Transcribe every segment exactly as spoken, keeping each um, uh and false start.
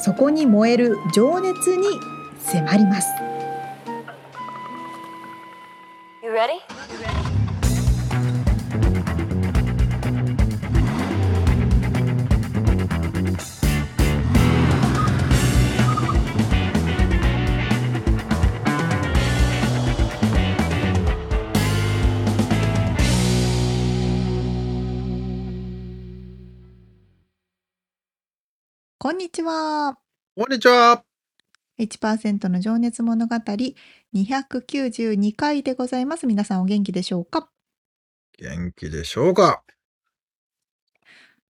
そこに燃える情熱に迫ります。 You ready? こんにちは。こんにちは。いちパーセント の情熱物語にひゃくきゅうじゅうにかいでございます。皆さんお元気でしょうか？元気でしょうか？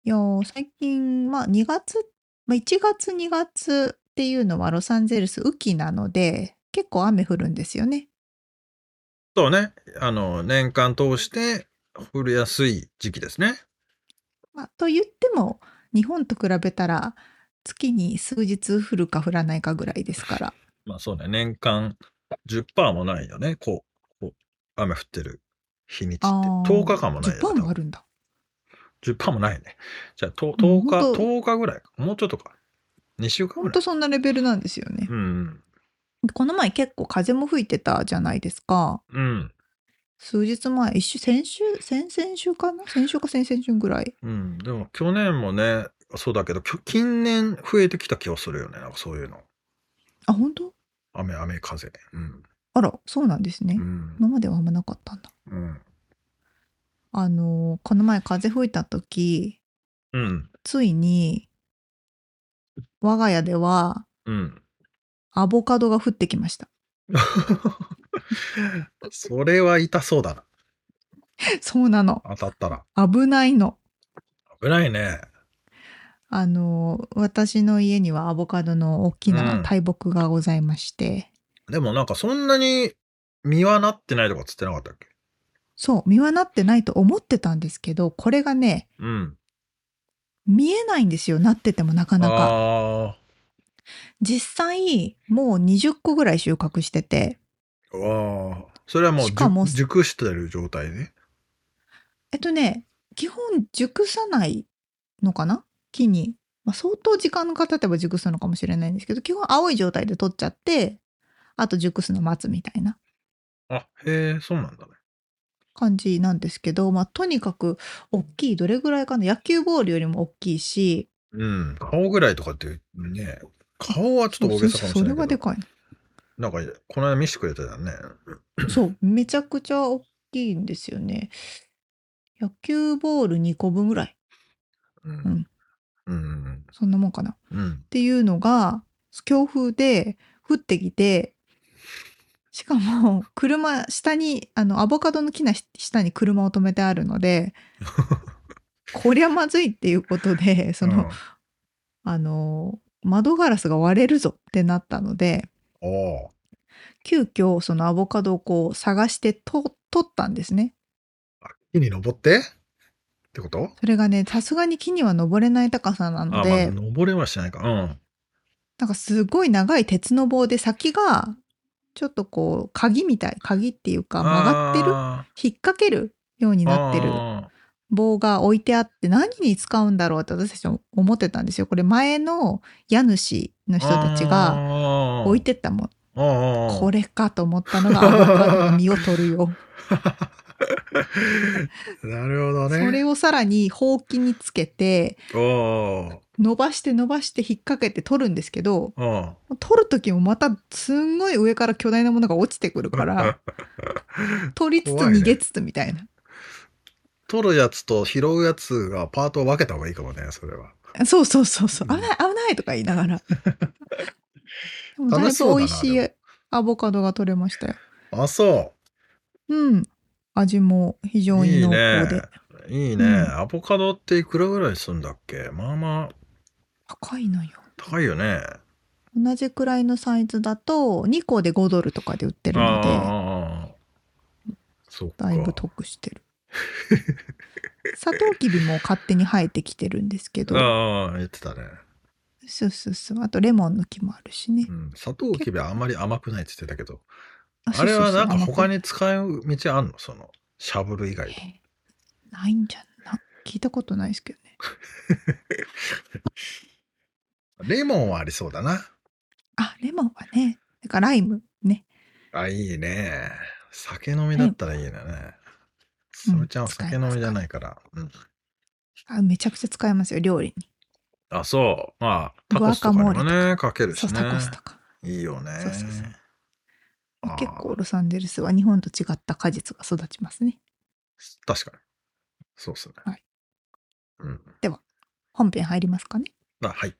いや、最近、まあ、にがつ、まあ、いちがつにがつっていうのはロサンゼルス雨季なので結構雨降るんですよね。そうね。あの、年間通して降りやすい時期ですね。まあ、と言っても日本と比べたら月に数日降るか降らないかぐらいですから。まあそうね、年間 じゅっパーセント もないよね。こう、こう雨降ってる日にちってとおかかんもないよね。じゅっパーセント もあるんだ。じゅっパーセント もないね。じゃあとおか、とおかぐらいか。もうちょっとか。にしゅうかんぐらい。ほんとそんなレベルなんですよね。うん。この前結構風も吹いてたじゃないですか。うん。数日前、一週、先週、先々週かな？先週か先々週ぐらい。うん。でも去年もね、そうだけど近年増えてきた気がするよね。なんかそういうの。あ、本当？雨雨風。うん。あら、そうなんですね。うん、今まではあんまなかったんだ。うん。あのこの前風吹いた時、うん、ついに我が家では、うん、アボカドが降ってきました。それは痛そうだな。そうなの。当たったら。危ないの。危ないね。あの私の家にはアボカドの大きな大木がございまして、うん、でもなんかそんなに実はなってないとかつってなかったっけ？そう、実はなってないと思ってたんですけど、これがね、うん、見えないんですよ。なっててもなかなか。あ、実際もうにじゅっこぐらい収穫してて。わあ、それはもう熟してる状態ね。えっとね、基本熟さないのかな？木に、まあ、相当時間が経てば熟すのかもしれないんですけど、基本青い状態で取っちゃって、あと熟すの待つみたいな。あ、へえ、そうなんだね。感じなんですけど、まあ、とにかく大きい、どれぐらいかな、野球ボールよりも大きいし、うん、顔ぐらいとかってね。顔はちょっと大げさかもしれないけど、それはでかい。なんかこの間見せてくれたじゃんね。そう、めちゃくちゃ大きいんですよね。野球ボールにこぶんぐらい。うん、うん、うん、そんなもんかな、うん、っていうのが強風で降ってきて、しかも車下に、あのアボカドの木の下に車を止めてあるのでこりゃまずいっていうことで、その、うん、あの窓ガラスが割れるぞってなったので、お急遽そのアボカドをこう探してと取ったんですね。木に登ってってこと？それがね、さすがに木には登れない高さなので、あ、まあ、登れはしないか、うん、なんかすごい長い鉄の棒で先がちょっとこう鍵みたい、鍵っていうか曲がってる、引っ掛けるようになってる棒が置いてあって、何に使うんだろうって私たち思ってたんですよ。これ前の家主の人たちが置いてったもん。これかと思ったのがアボカドの実を取るよ。なるほどね。それをさらにほうきにつけて、お伸ばして伸ばして引っ掛けて取るんですけど、取る時もまたすんごい上から巨大なものが落ちてくるから取りつつ逃げつつみたいな。怖いね。取るやつと拾うやつがパートを分けた方がいいかもね、それは。そうそうそうそう、危ない危ないとか言いながらでもだいぶ美味しいアボカドが取れましたよ。あ、そう。うん、味も非常に濃厚でいいね。いいね、うん、アボカドっていくらぐらいするんだっけ？まあまあ高いのよ。高いよね。同じくらいのサイズだとにこでごドルとかで売ってるので、あそうか、だいぶ得してる。サトウキビも勝手に生えてきてるんですけど、ああ言ってたね。そうそうそう、あとレモンの木もあるしね、うん、サトウキビはあんまり甘くないって言ってたけど、あ、あれはなんか他に使う道あんの、そのシャブル以外で。ないんじゃな、聞いたことないですけどね。レモンはありそうだな。あ、レモンはね、だからライムね。あ、いいね。酒飲みだったらいいね。それちゃんは酒飲みじゃないから、うん、あ、めちゃくちゃ使えますよ、料理に。あ、そう。まあタコスとかにもねかけるしね。そう、タコスとか。いいよね。そうそうそう、結構ロサンゼルスは日本と違った果実が育ちますね。確かに。そうですね。はい。うん、では本編入りますかね。あ、はい。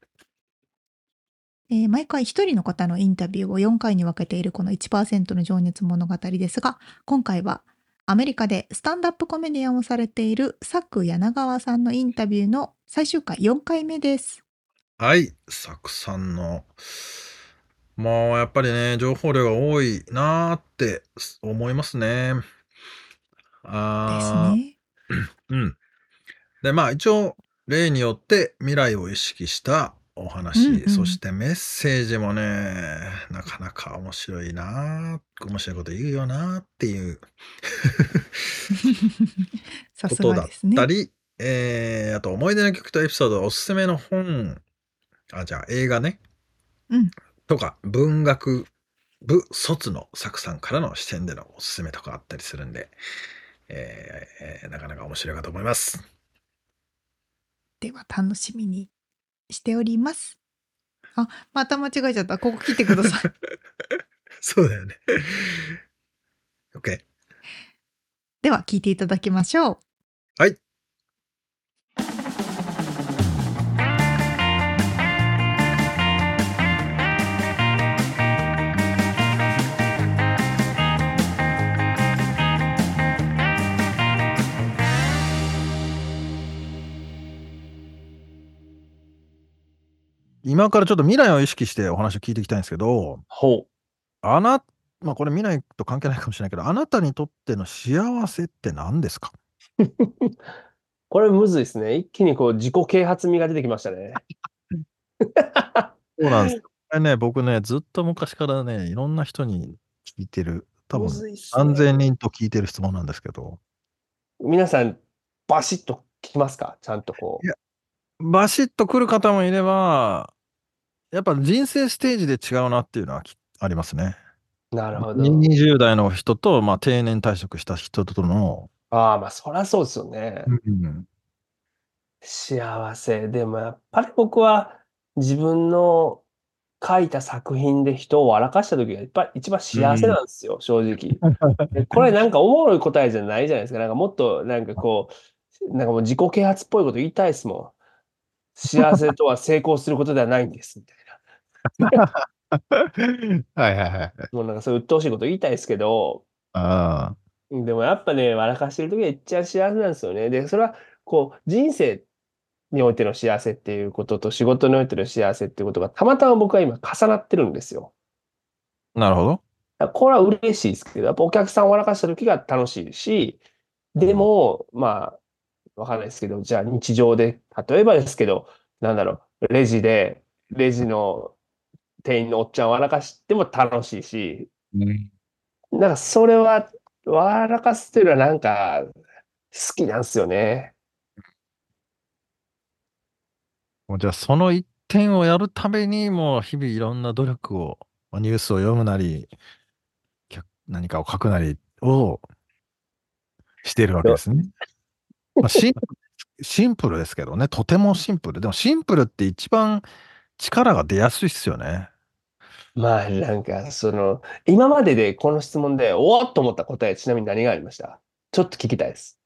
えー、毎回一人の方のインタビューをよんかいに分けているこの いちパーセント の情熱物語ですが、今回はアメリカでスタンダップコメディアンをされているサク柳川さんのインタビューの最終回よんかいめです。はい、サクさんのまあやっぱりね、情報量が多いなーって思いますね。ああ。ですね。うん。でまあ一応例によって未来を意識したお話、うんうん、そしてメッセージもね、なかなか面白いな、面白いこと言うよなっていうことだったり、ねえー、あと思い出の曲とエピソード、おすすめの本、あ、じゃあ映画ね、うん、とか文学部卒の作さんからの視点でのおすすめとかあったりするんで、えー、なかなか面白いかと思います。では楽しみにしております。あ、また間違えちゃった、ここ切ってください。そうだよね。 OK。 では聞いていただきましょう。はい。今からちょっと未来を意識してお話を聞いていきたいんですけど、ほう。あな、まあこれ未来と関係ないかもしれないけど、あなたにとっての幸せって何ですか？これむずいですね。一気にこう自己啓発味が出てきましたね。そうなんですよ。これね、僕ね、ずっと昔からね、いろんな人に聞いてる、多分何千人と聞いてる質問なんですけど、皆さんバシッと聞きますか？ちゃんとこう。いや、バシッと来る方もいれば、やっぱ人生ステージで違うなっていうのはありますね。なるほど。にじゅう代の人と、まあ、定年退職した人との。ああ、まあそりゃそうですよね、うん、幸せ。でもやっぱり僕は自分の書いた作品で人を笑かした時がやっぱり一番幸せなんですよ、うん、正直。これなんかおもろい答えじゃないじゃないですか。なんかもっとなんかこう、なんかもう自己啓発っぽいこと言いたいですもん。幸せとは成功することではないんですみたいな。はいはいはい。もうなんかそういう鬱陶しいこと言いたいですけど、あでもやっぱね、笑かしてる時はめっちゃ幸せなんですよね。でそれはこう人生においての幸せっていうことと仕事においての幸せっていうことがたまたま僕は今重なってるんですよ。なるほど。これは嬉しいですけど、やっぱお客さんを笑かした時が楽しいし、でも、うん、まあわかんないですけど、じゃあ日常で、例えばですけど、なんだろう、レジで、レジの店員のおっちゃんを笑かしても楽しいし、うん、なんかそれは、笑かすというのはなんか好きなんですよね。もうじゃあその一点をやるために、もう日々いろんな努力を、ニュースを読むなり、何かを書くなりをしているわけですね。まあ、シンシンプルですけどね、とてもシンプル。でもシンプルって一番力が出やすいっすよね。まあなんかその今まででこの質問でおーっと思った答え、ちなみに何がありました？ちょっと聞きたいです。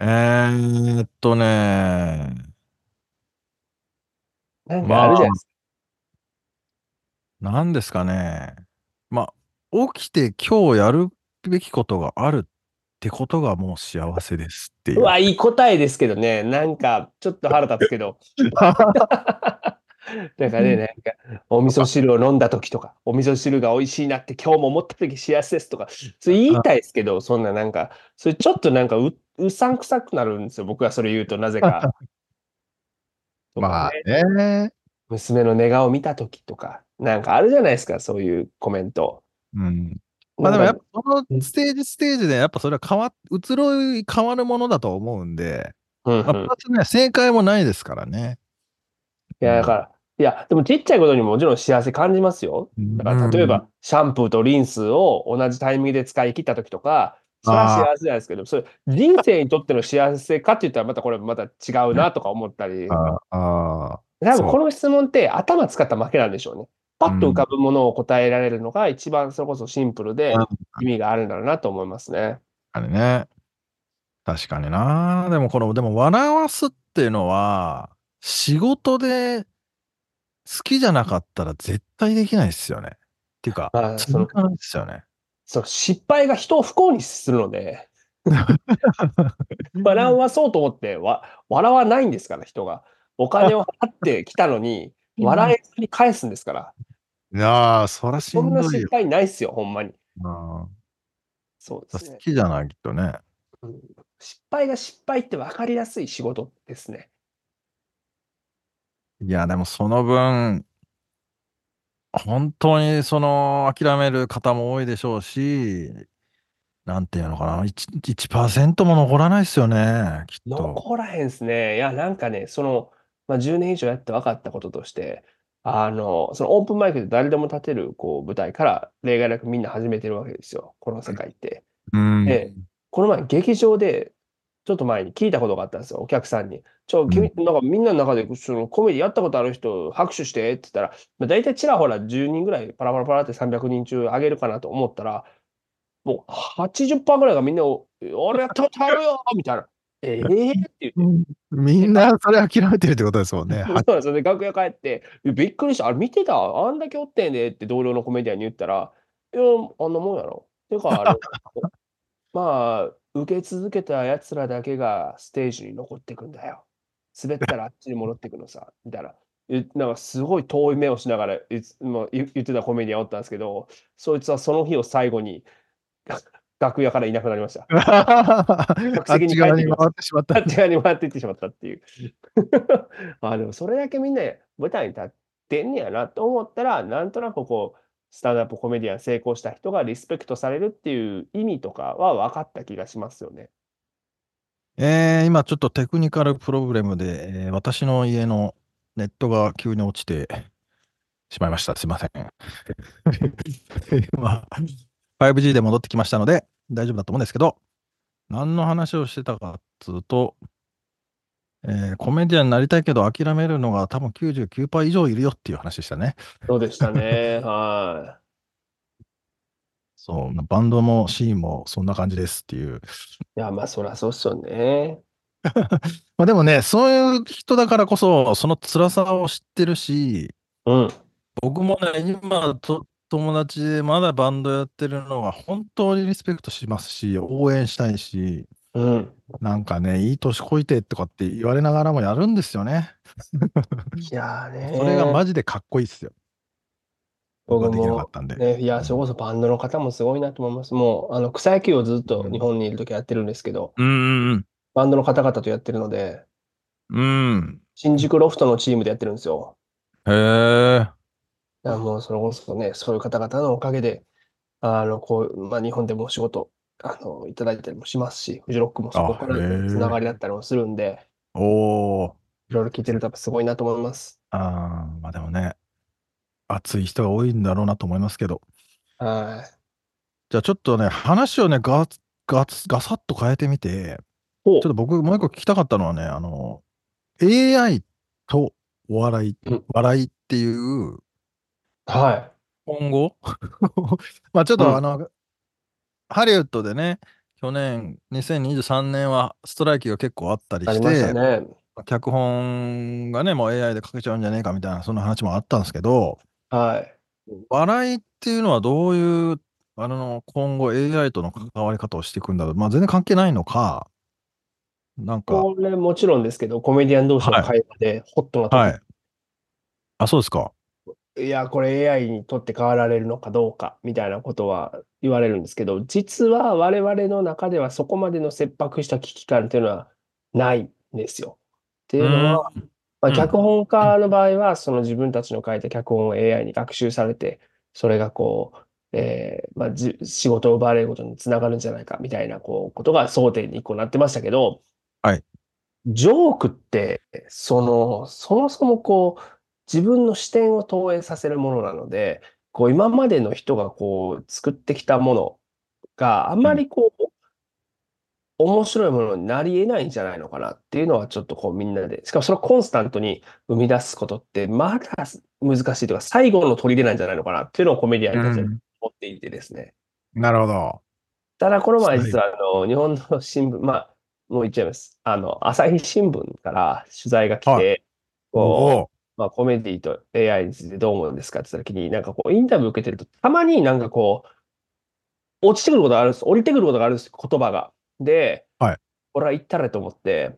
えーっとね、なんかあるじゃないですか、まあ、なんですかね、まあ起きて今日やるべきことがあるってことがもう幸せですっていう。うわ、いい答えですけどね。なんかちょっと腹立つけど。だからね、なんかお味噌汁を飲んだ時とか、お味噌汁が美味しいなって今日も思った時幸せですとか、それ言いたいですけど、そんななんか、それちょっとなんか う, うさんくさくなるんですよ、僕がそれ言うとなぜか。とまかあね、ね。娘の寝顔を見た時とか、なんかあるじゃないですか、そういうコメント。うん。まあでもやっぱそのステージステージでやっぱそれは変わ、移ろい変わるものだと思うんで、うんうんまあ、ね、正解もないですからね。いやだから、いやでもちっちゃいことにももちろん幸せ感じますよ。だから例えば、うん、シャンプーとリンスを同じタイミングで使い切った時とか、それは幸せなんですけど、それ人生にとっての幸せかって言ったらまたこれまた違うなとか思ったり。ああ多分この質問って頭使った負けなんでしょうね。パッと浮かぶものを答えられるのが一番それこそシンプルで意味があるんだろうなと思いますね。あれね。確かにな。でもこのでも笑わすっていうのは仕事で好きじゃなかったら絶対できないですよね。っていうか、まあ、その感じですよね。そう失敗が人を不幸にするので笑わそうと思ってわ笑わないんですから人がお金を払ってきたのに笑えずに返すんですから。いやーそらしんどいよ。そんな失敗ないっすよほんまに。あそうですね、好きじゃないきっとね、うん、失敗が失敗って分かりやすい仕事ですね。いやでもその分本当にその諦める方も多いでしょうし、なんていうのかな、1%, いちパーセント も残らないですよね、きっと。残らへんですね。いや、なんかね、その、まあ、じゅうねん以上やって分かったこととして、あの、そのオープンマイクで誰でも立てるこう舞台から、例外なくみんな始めてるわけですよ、この世界って。うん、で、この前、劇場で、ちょっと前に聞いたことがあったんですよ、お客さんに。ちょ君なんかみんなの中でそのコメディやったことある人拍手してって言ったら、まあ、大体ちらほらじゅうにんぐらいパラパラパラってさんびゃくにん中あげるかなと思ったら、もう はちじゅっパーセント ぐらいがみんなを俺やったことあるよみたいな。えーって言って。みんなそれ諦めてるってことですもんね。そうですよね。楽屋帰って、びっくりした。あれ見てたあんだけおってんでって同僚のコメディアンに言ったら、いや、あんなもんやろ。てかあれ、まあ、受け続けたやつらだけがステージに残ってくんだよ。滑ったらあっちに戻ってくのさ。みたいな。なんかすごい遠い目をしながら言ってたコメディアンおったんですけど、そいつはその日を最後に、楽屋からいなくなりました。客席に帰って回ってしまった。あっち側に回っていってしまったっていう。あでもそれだけみんな舞台に立ってんねやなと思ったら、なんとなくこう、スタンドアップコメディアン成功した人がリスペクトされるっていう意味とかは分かった気がしますよね。えー、今ちょっとテクニカルプロブレムで、えー、私の家のネットが急に落ちてしまいました。すいません。今ファイブジー で戻ってきましたので大丈夫だと思うんですけど、何の話をしてたかっつうと、えー、コメディアンになりたいけど諦めるのが多分 きゅうじゅうきゅうパーセント 以上いるよっていう話でしたね。そうでしたね。はい。そう、バンドもシーンもそんな感じですっていう。いや、まあそりゃそうっすよね。まあでもね、そういう人だからこそ、その辛さを知ってるし、うん、僕もね、今と、友達でまだバンドやってるのは本当にリスペクトしますし、応援したいし、うん、なんかね、いい年こいてとかって言われながらもやるんですよね。いやーねー、それがマジでかっこいいっすよ。僕も、ね、いやそれこそバンドの方もすごいなと思います。もうあの草野球をずっと日本にいるときやってるんですけど、うんうんうん、バンドの方々とやってるので、うん、新宿ロフトのチームでやってるんですよ。へー、もうそれこそね、そういう方々のおかげで、あのこうまあ、日本でもお仕事あのいただいたりもしますし、フジロックもそこからつながりだったりもするんで、おいろいろ聞いてるとやっぱすごいなと思います。あまあ、でもね、熱い人が多いんだろうなと思いますけど。はい、じゃあちょっとね、話をね、ガ, ガ, ガサッと変えてみて、ちょっと僕もう一個聞きたかったのはね、あの エーアイ とお笑い、うん、笑いっていう、はい、今後まあちょっとあの、うん、ハリウッドでね、去年にせんにじゅうさんねんはストライキが結構あったりして、ね、脚本がねもう エーアイ で書けちゃうんじゃねえかみたいな、そんな話もあったんですけど、はい、笑いっていうのはどういうあの今後 エーアイ との関わり方をしていくんだろう。まあ全然関係ないのか、なんかこれもちろんですけど、コメディアン同士の会話でホットな時、はいはい、あ、そうですか。いや、これ エーアイ にとって変わられるのかどうかみたいなことは言われるんですけど、実は我々の中ではそこまでの切迫した危機感というのはないんですよ。っていうのは、まあ、脚本家の場合は、その自分たちの書いた脚本を エーアイ に学習されて、それがこう、えーまあ、じ仕事を奪われることにつながるんじゃないかみたいなこうことが争点にこうなってましたけど、はい、ジョークってそのそもそもこう自分の視点を投影させるものなので、こう今までの人がこう作ってきたものがあんまりこう、うん、面白いものになりえないんじゃないのかなっていうのはちょっとこうみんなで、しかもそれをコンスタントに生み出すことってまだ難しいというか、最後の砦なんじゃないのかなっていうのをコメディアンたち、うん持っていてですね。なるほど。ただこの前実はあの日本の新聞、まあもう言っちゃいます。あの朝日新聞から取材が来て、はい、こうまあコメディと エーアイ についてどう思うんですかって言った時に、なんかこうインタビュー受けてるとたまになんかこう落ちてくることがあるんです、降りてくることがあるんです、言葉が。で、はい、俺は言ったらと思って、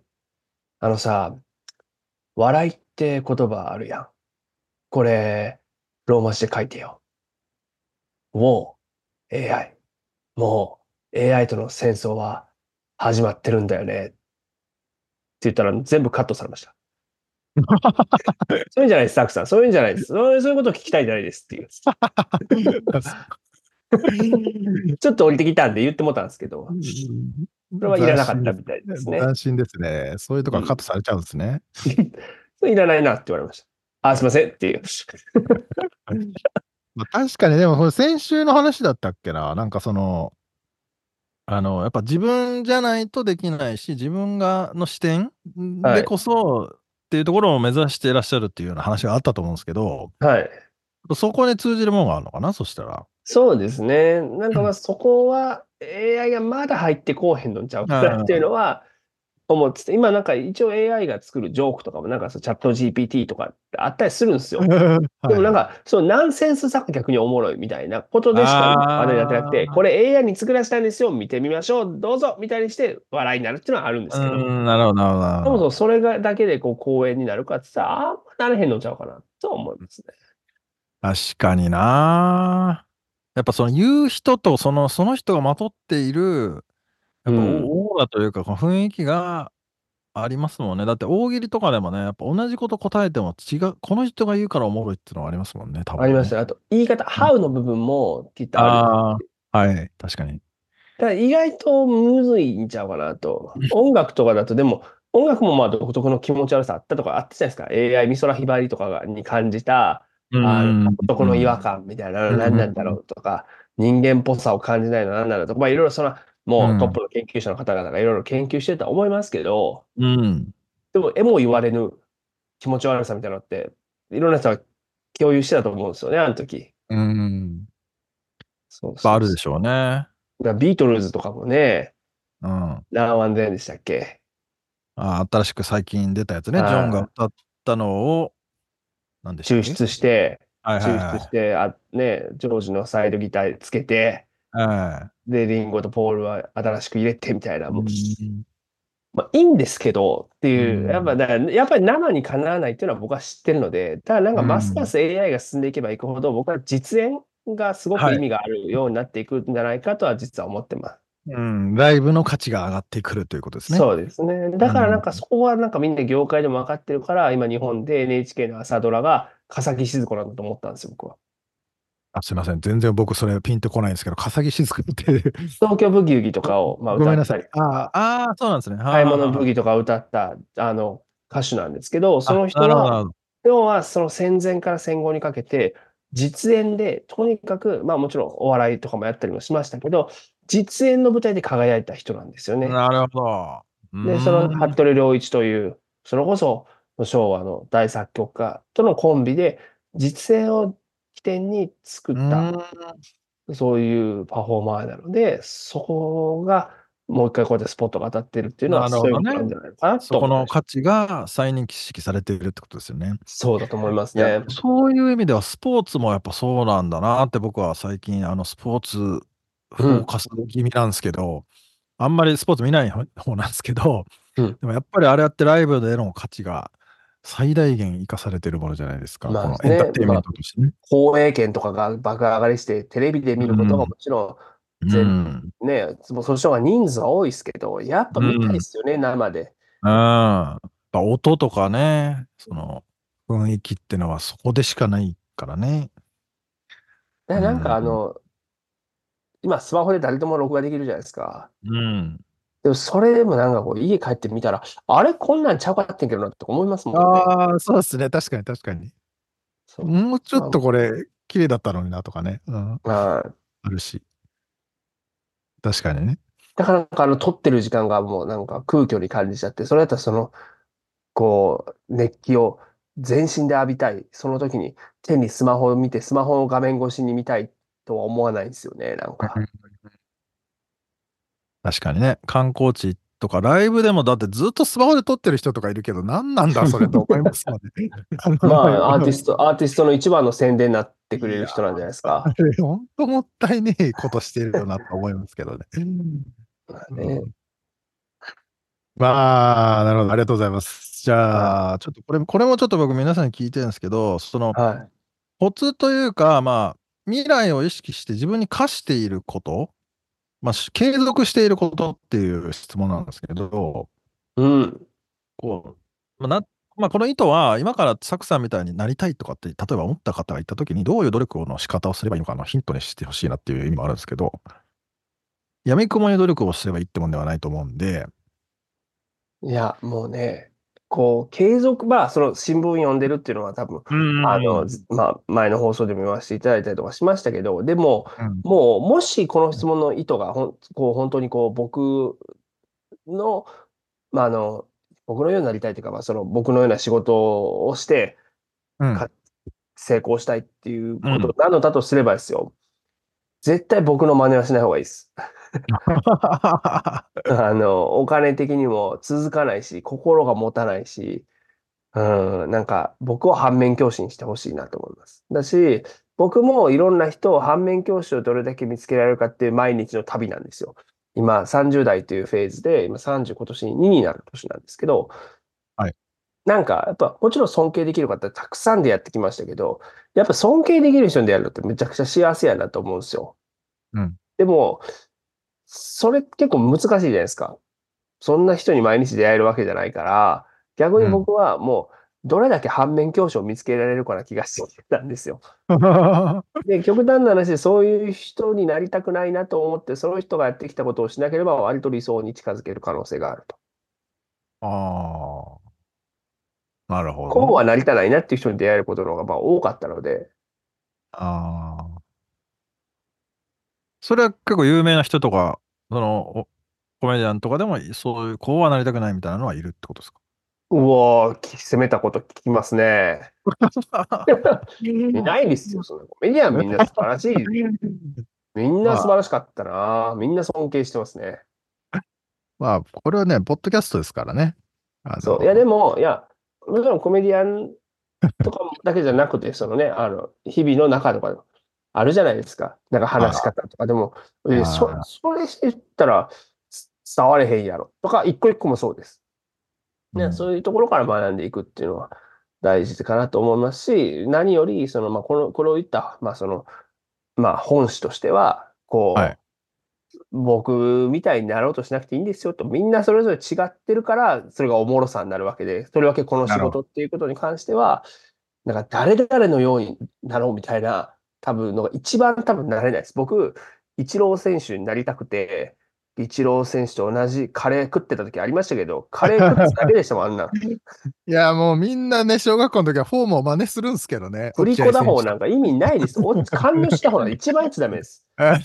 あのさ、笑いって言葉あるやん。これローマ字で書いてよ。もう エーアイ、もう エーアイ との戦争は始まってるんだよねって言ったら全部カットされました。そういうんじゃないです、サクさん。そういうんじゃないです。そういうことを聞きたいんじゃないですっていう。ちょっと降りてきたんで言ってもたんですけど、それはいらなかったみたいですね。安心ですね。そういうとこはカットされちゃうんですね。いらないなって言われました。あ、すいませんっていう。確かに、でもこれ先週の話だったっけな、なんかその、あの、やっぱ自分じゃないとできないし、自分がの視点でこそっていうところを目指していらっしゃるっていうような話があったと思うんですけど、はい、そこに通じるものがあるのかな、そしたら。そうですね、なんかまあそこは エーアイ がまだ入ってこうへんのんちゃうかなっていうのは思ってて、今なんか一応 エーアイ が作るジョークとかもなんかチャット ジーピーティー とかあったりするんですよ。はい、でもなんかそのナンセンス作逆におもろいみたいなことでしかあれになってなくて、これ エーアイ に作らせたんですよ、見てみましょう、どうぞみたいにして笑いになるっていうのはあるんですけど。うん、なるほどなるほど。そもそもそれがだけでこう公演になるかってさ、あんまなれへんのちゃうかなと思いますね。確かにな。やっぱその言う人とそのその人がまとっているやっぱオーラというか、雰囲気がありますもんね。だって大喜利とかでもね、やっぱ同じこと答えても違う、この人が言うからおもろいっていうのはありますもんね、多分、ね。ありますね。あと、言い方、うん、How の部分もきっとある。ああ、はい、確かに。だから意外とむずいんちゃうかなと。音楽とかだと、でも、音楽もまあ独特の気持ち悪さあったとかあったじゃないですか。エーアイ、美空ひばりとかに感じた、あの男の違和感みたいな、何なんだろうとか、人間っぽさを感じないの何なんだとか、まあいろいろその、もうトップの研究者の方々がいろいろ研究してたと思いますけど、うん、でも、えも言われぬ気持ち悪さみたいなのって、いろんな人が共有してたと思うんですよね、あの時。うん。そうそうそう。あるでしょうね。ビートルズとかもね、うん。何万千でしたっけ。あ、新しく最近出たやつね、ジョンが歌ったのを、なんでしょう、抽出して、抽出して、あ、ね、ジョージのサイドギターつけて、はい、でリンゴとポールは新しく入れてみたいな、もう、うんまあ、いいんですけどっていう、うん、やっぱだからやっぱり生にかなわないっていうのは僕は知ってるので、ただなんかますます エーアイ が進んでいけばいくほど、僕は実演がすごく意味があるようになっていくんじゃないかとは実は思ってます、はいうん、ライブの価値が上がってくるということですね。そうですね。だからなんかそこはなんかみんな業界でも分かってるから、今日本で エヌエイチケー の朝ドラが笠置シヅ子なんだと思ったんですよ、僕は。あ、すみません、全然僕それピンとこないんですけど、笠置シヅ子って東京ブギウギとかをまあ歌ったり、ああそうなんですね、買い物ブギとかを歌ったあの歌手なんですけど、その人は要はその戦前から戦後にかけて実演でとにかく、まあもちろんお笑いとかもやったりもしましたけど、実演の舞台で輝いた人なんですよね。なるほど。でその服部良一というそれこそ昭和の大作曲家とのコンビで実演を起点に作ったそういうパフォーマーなので、そこがもう一回こうやってスポットが当たってるっていうのはそういうことなんじゃないかなと。そこの価値が再認識されているってことですよね。そうだと思いますね。そういう意味ではスポーツもやっぱそうなんだなって、僕は最近あのスポーツフォーカス気味なんですけど、うん、あんまりスポーツ見ない方なんですけど、うん、でもやっぱりあれやってライブでの価値が最大限生かされてるものじゃないですか、まあ、このエンターテインメントとしてね。放映権とかが爆上がりして、テレビで見ることがもちろん、うんね、その人が人数が多いですけど、やっぱ見たいですよね、うん、生で。うん、やっぱ音とかね、その雰囲気ってのはそこでしかないからね。でなんかあの、うん、今スマホで誰とも録画できるじゃないですか。うん。でもそれでもなんかこう家帰ってみたら、あれこんなんちゃうかってんけどなって思いますもんね。ああ、そうですね。確かに確かに。もうちょっとこれ綺麗だったのになとかね。うん、あるし。確かにね。だからなんかあの撮ってる時間がもうなんか空虚に感じちゃって、それだったらそのこう熱気を全身で浴びたい。その時に手にスマホを見てスマホを画面越しに見たいとは思わないんですよね。なんか。確かにね、観光地とかライブでもだってずっとスマホで撮ってる人とかいるけど、何なんだそれと思いますよね。まあアーティスト、アーティストの一番の宣伝になってくれる人なんじゃないですか。あれ本当もったいねえことしてるよなと思いますけどね。まあね、うん、まあなるほど、ありがとうございます。じゃあ、はい、ちょっとこれこれもちょっと僕皆さんに聞いてるんですけど、その、はい、コツというかまあ未来を意識して自分に課していること。まあ、継続していることっていう質問なんですけど、うん、こう、まあなまあ、この意図は今からサクさんみたいになりたいとかって例えば思った方がいたときにどういう努力の仕方をすればいいのかのヒントにしてほしいなっていう意味もあるんですけど、やみくもに努力をすればいいってもんではないと思うんで。いやもうねこう継続、まあその新聞読んでるっていうのは多分あの、まあ、前の放送でも言わせていただいたりとかしましたけど、でも、うん、もうもしこの質問の意図がほんこう本当にこう僕の、まあ、あの僕のようになりたいというか、まあ、その僕のような仕事をして、うん、成功したいっていうことなのだとすればですよ、うん、絶対僕の真似はしない方がいいです。あのお金的にも続かないし心が持たないし、うん、なんか僕を反面教師にしてほしいなと思います。だし僕もいろんな人を反面教師をどれだけ見つけられるかっていう毎日の旅なんですよ。今さんじゅう代というフェーズで今さんじゅう今年にになる年なんですけど、はい、なんかやっぱもちろん尊敬できる方たくさんでやってきましたけど、やっぱ尊敬できる人でやるのってめちゃくちゃ幸せやなと思うんですよ。うん、でもそれ結構難しいじゃないですか。そんな人に毎日出会えるわけじゃないから、逆に僕はもうどれだけ反面教師を見つけられるかな気がしてたんですよ。で、極端な話でそういう人になりたくないなと思って、その人がやってきたことをしなければ割と理想に近づける可能性があると。ああ、なるほど。こうはなりたないなっていう人に出会えることの方がまあ多かったので。ああ。それは結構有名な人とか、そのコメディアンとかでも、そういう、こうはなりたくないみたいなのはいるってことですか？うわー、攻めたこと聞きますね。いないですよ、そのコメディアンみんな素晴らしい。みんな素晴らしかったな、まあ。みんな尊敬してますね。まあ、これはね、ポッドキャストですからね。あのそういや、でも、いや、もちろんコメディアンとかだけじゃなくて、そのね、あの日々の中とかでも。あるじゃないですか。なんか話し方とかでも、えー、そ, それ言ったら伝われへんやろとか、一個一個もそうです、ねうん。そういうところから学んでいくっていうのは大事かなと思いますし、何よりその、まあ、このこれを言った、まあそのまあ、本誌としてはこう、はい、僕みたいになろうとしなくていいんですよと、みんなそれぞれ違ってるから、それがおもろさになるわけで、とりわけこの仕事っていうことに関しては、なんか誰々のようになろうみたいな。多分のが一番多分なれないです。僕、イチロー選手になりたくて、イチロー選手と同じカレー食ってた時ありましたけど、カレー食ってただけでしたもん、あんな。いや、もうみんなね、小学校の時はフォームを真似するんですけどね。振り子打法なんか意味ないです。完了した方が一番やっちゃダメです。あ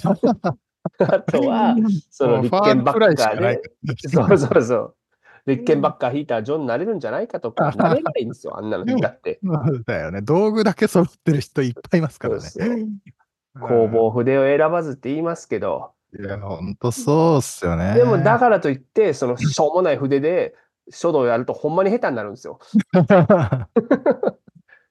とは、その立憲バッカーで、そうそうそう。立憲ばっか引いたらジョンになれるんじゃないかとか、なれないんですよ、あんなのにだって。そうだよね、道具だけ揃ってる人いっぱいいますからね。工房筆を選ばずって言いますけど。いや、ほんとそうっすよね。でも、だからといって、そのしょうもない筆で書道やると、ほんまに下手になるんですよ。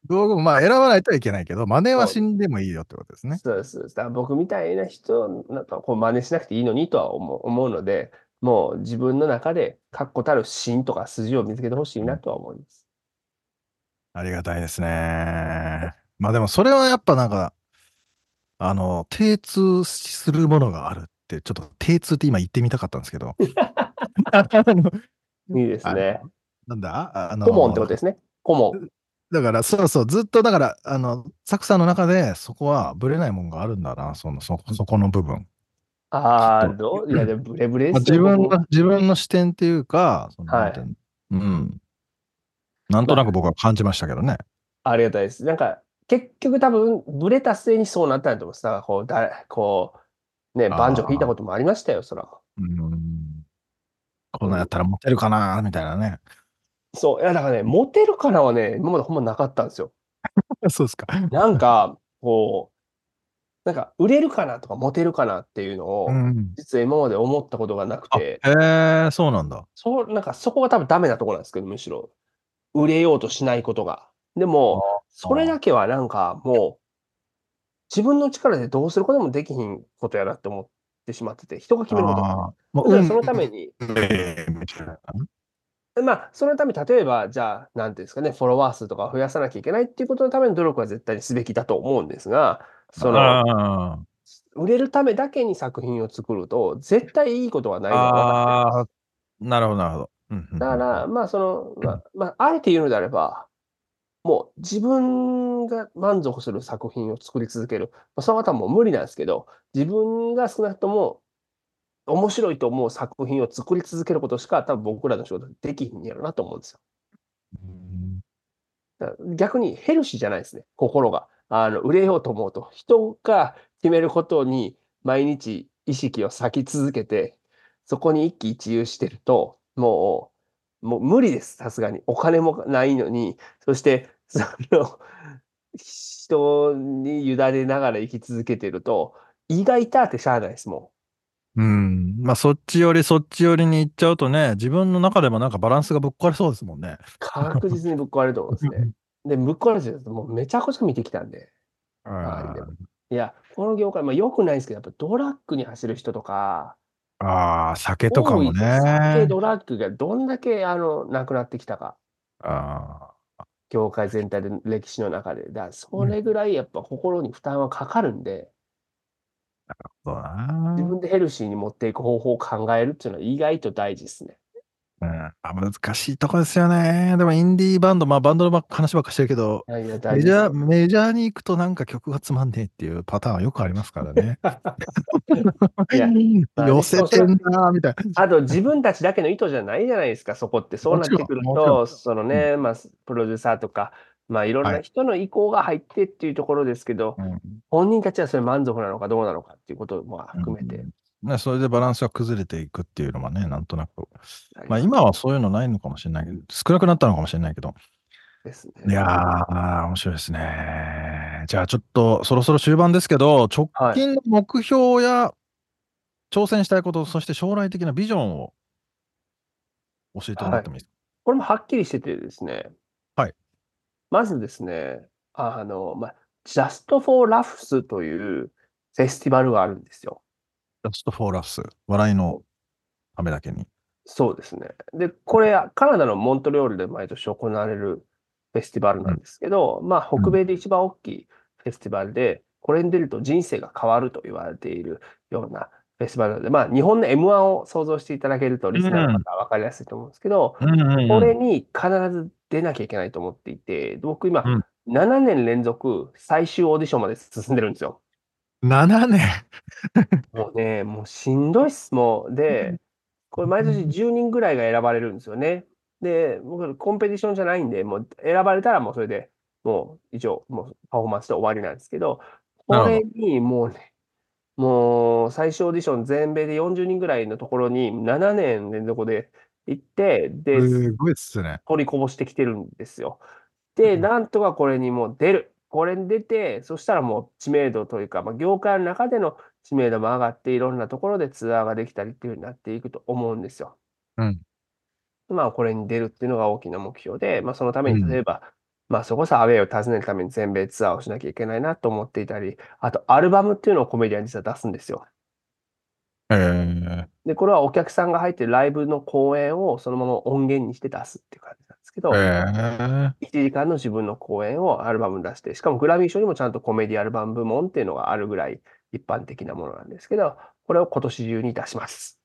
道具もまあ選ばないといけないけど、真似は死んでもいいよってことですね。そうです。だから僕みたいな人、なんかこう真似しなくていいのにとは思う、思うので。もう自分の中で確固たる芯とか筋を見つけてほしいなとは思います。ありがたいですね。まあでもそれはやっぱなんか、あの、精通するものがあるって、ちょっと精通って今言ってみたかったんですけど。あのいいですね。なんだあの、顧問ってことですね。顧問。だから、そうそう、ずっとだから、あの、サクさんの中でそこはブレないもんがあるんだな、その、そこ、そこの部分。ああ、どういや、でもブレブレまあです自ね。分の、自分の視点っていうか、そのはなんてい。いうのうん。なんとまなくあ、僕は感じましたけどね。ありがたいです。なんか、結局多分、ブレた末にそうなったんだと思います。だからこう、だこう、ね、バンジョー弾いたああ、こともありましたよ、そら。うん。こんなんやっうたらモテるかな、みたいなね。ん、そう、いや、だからね、モテるからはね、今までほんまなかったんですよ。そうですか。なんか、こう、なんか、売れるかなとか、モテるかなっていうのうを、ん。実は今まで思ったことがなくあ、て、へえ、そうなんだ。そう、なんかそこが多分ダメなところなんですけど、むしろ。売れようとしないことが。でも、それあだあ。けはなんかもう、自分の力でどうすることもできひんことやなって思ってしまってて、人が決めることなんで。ああ、もだう、から運そのために、命みたいな。まあ、そのために、例えば、じゃあ、なんていうんですかね、フォロワー数とかを増やさなきゃいけないっていうことのための努力は絶対にすべきだと思うんですが、その、ああ。売れるためだけに作品を作ると、絶対いいことはないのが分かってるんです。ああ、なるほど、なるほど。うん、うだかん、ら、まあ、その、まあ、まあ、あえて言うのであれば、もう自分が満足する作品を作り続ける。まあ、その方はもう無理なんですけど、自分が少なくとも面白いと思う作品を作り続けることしか多分僕らの仕事できひんやろなと思うんですよ。うん。だから逆にヘルシーじゃないですね、心が。あの売れようと思うと、人が決めることに毎日意識を割き続けて、そこに一喜一憂してると、もう、もう無理です、さすがに。お金もないのに、そして、その、人に委ねながら生き続けてると、胃が痛ってしゃあないです、もうん、まあそっちよりそっちよりに行っちゃうとね、自分の中でもなんかバランスがぶっ壊れそうですもんね。う。確実にぶっ壊れると思うんですね。で、ぶっ壊れてると、もうめちゃくちゃ見てきたんで、う周りでも。ん、いや、この業界、まあ良くないですけど、やっぱドラッグに走る人とか、ああ、酒とか多もいです。酒、ね。ドラッグがどんだけ、あの、なくなってきたか。ああ、業界全体で歴史の中で。だからうそん、れぐらいやっぱ心に負担はかかるんで、そうだ自分な。でヘルシーに持っていく方法を考えるっていうのは意外と大事ですね。うん、あ、難しいとこですよね。でも、インディーバンド、まあ、バンドのばっ話ばっかしてるけど、いやいや、大メ事ジですャー、よ。メジャーに行くとなんか曲がつまんねえっていうパターンはよくありますからね。いや、まあ寄ね、せそうそてんれ、なーみたいあと自分たちだけの意図じゃないじゃないですか、そこって。な。そうもなちっろてくん、るもちろん。と、そのうん、ね、まあ、プロデューサーとか、まあ、いろんはない。人の意向が入ってっていうところですけど、うん。本人たちはそれ満足なのかどうなのかっていうこともう含めてん。ね、それでバランスが崩れていくっていうのはね、なんとなく。ありまあます今はそういうのないのかもしれないけど、少なくなったのかもしれないけど。ですいね。やー、面白いですね。じゃあちょっとそろそろ終盤ですけど、直はい。近の目標や挑戦したいこと、そして将来的なビジョンを教えてもらはってい。もいいですこれもはっきりしててですね、か？はい。まずですね、あの、まあ、Just for Laughs というフェスティバルがあるんですよ。Just for Laughs。笑いのためだけに。そうですね。で、これ、カナダのモントリオールで毎年行われるフェスティバルうなんん。ですけど、まあ、う北ん。米で一番大きいフェスティバルで、これに出ると人生が変わると言われているようなフェスティバルなので、まあ、日本の エムワン を想像していただけると、うリスナーのん。方は分かりやすいと思うんですけど、うんうんこうれん。に必ず出なきゃいけないと思っていて、僕今、うん。ななねん連続最終オーディションまで進んでるんですよ。ななねん。もうね、もうしんどいっす、もう。で、これ毎年じゅうにんぐらいが選ばれるんですよね。で、僕、コンペティションじゃないんで、もう選ばれたらもうそれでもう以上、もうパフォーマンスで終わりなんですけど、なこるほれど。にもうね、もう最終オーディション全米でよんじゅうにんぐらいのところにななねん連続で行って、で、すごいっすね。取りこぼしてきてるんですよ。で、うんなんとかこれにもう出る。これに出て、そしたらもう知名度というか、まあ、業界の中での知名度も上がって、いろんなところでツアーができたりっていうふうになっていくと思うんですよ。うん。まあ、これに出るっていうのが大きな目標で、まあ、そのためうに例ん。えば、まあ、それこそアウェイを訪ねるために全米ツアーをしなきゃいけないなと思っていたり、あとアルバムっていうのをコメディアン実は出すんですよ。えー、で、これはお客さんが入ってるライブの公演をそのまま音源にして出すっていう感じなんですですけど、えー、いちじかんの自分の公演をアルバムに出して、しかもグラミー賞にもちゃんとコメディアルバム部門っていうのがあるぐらい一般的なものなんですけど、これを今年中に出します。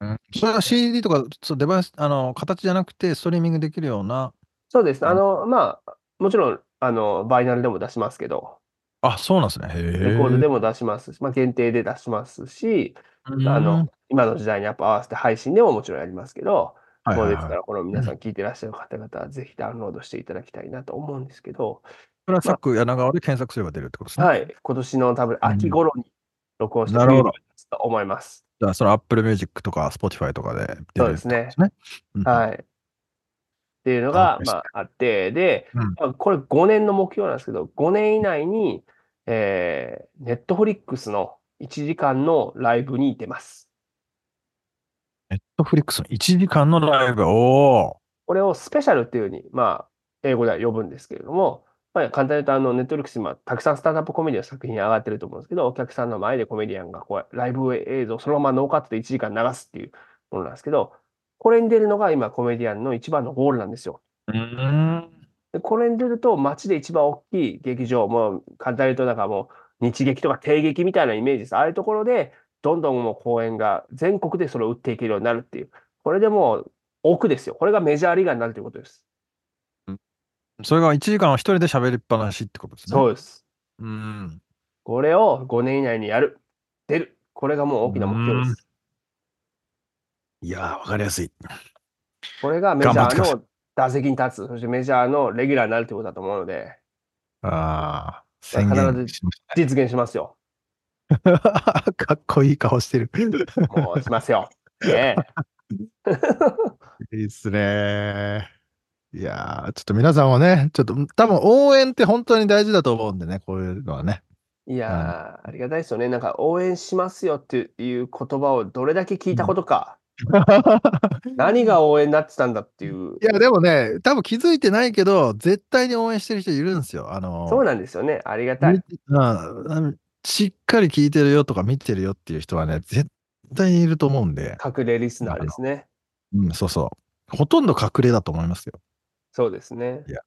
うん、それは シーディー とかデバイスあの形じゃなくてストリーミングできるような。そうです。あのまあ、もちろんあのバイナルでも出しますけど。あ、そうなんですね。へー。レコードでも出しますし、まあ、限定で出しますし、あの今の時代にやっぱ合わせて配信でももちろんやりますけど、はいはいはい、そうですからこの皆さん聞いてらっしゃる方々はぜひダウンロードしていただきたいなと思うんですけど、それはさっき柳川で検索すれば出るってことですね。まあ、はい、今年の多分秋頃に録音してくれると思います。じゃあその Apple Music とか Spotify とかで出るんですね。そうですね。うん、はい。っていうのが、まあ、あって、で、うんまあ、これごねんの目標なんですけど、ごねん以内に、えー、Netflix のいちじかんのライブに出ます。Netflix のいちじかんのライブ、おー。これをスペシャルっていうふうに、まあ、英語では呼ぶんですけれども、まあ、簡単に言うと、あの、Netflix 今、たくさんスタートアップコメディの作品に上がってると思うんですけど、お客さんの前でコメディアンがこうライブ映像をそのままノーカットでいちじかん流すっていうものなんですけど、これに出るのが今コメディアンの一番のゴールなんですよ。うんでこれに出ると街で一番大きい劇場、もう簡単に言うとなんかもう日劇とか帝劇みたいなイメージです。ああいうところでどんどんもう公演が全国でそれを打っていけるようになるっていう。これでもう奥ですよ。これがメジャーリーガーになるということです。それがいちじかんは一人で喋りっぱなしってことですね。そうです。うんこれをごねん以内にやる。出る。これがもう大きな目標です。いやー、わかりやすい。これがメジャーの打席に立つ、そしてメジャーのレギュラーになるということだと思うので、あ必ず実現しますよ。かっこいい顔してる。もうしますよ。ね、いいですね。いやー、ちょっと皆さんはね、ちょっと多分応援って本当に大事だと思うんでね、こういうのはね。いやー、うん、ありがたいですよね。なんか応援しますよっていう言葉をどれだけ聞いたことか。うん何が応援になってたんだっていう。いやでもね、多分気づいてないけど絶対に応援してる人いるんですよ。あのー、そうなんですよね。ありがたい。しっかり聞いてるよとか見てるよっていう人はね絶対にいると思うんで。隠れリスナーですね。うんそうそう。ほとんど隠れだと思いますよ。そうですね。いや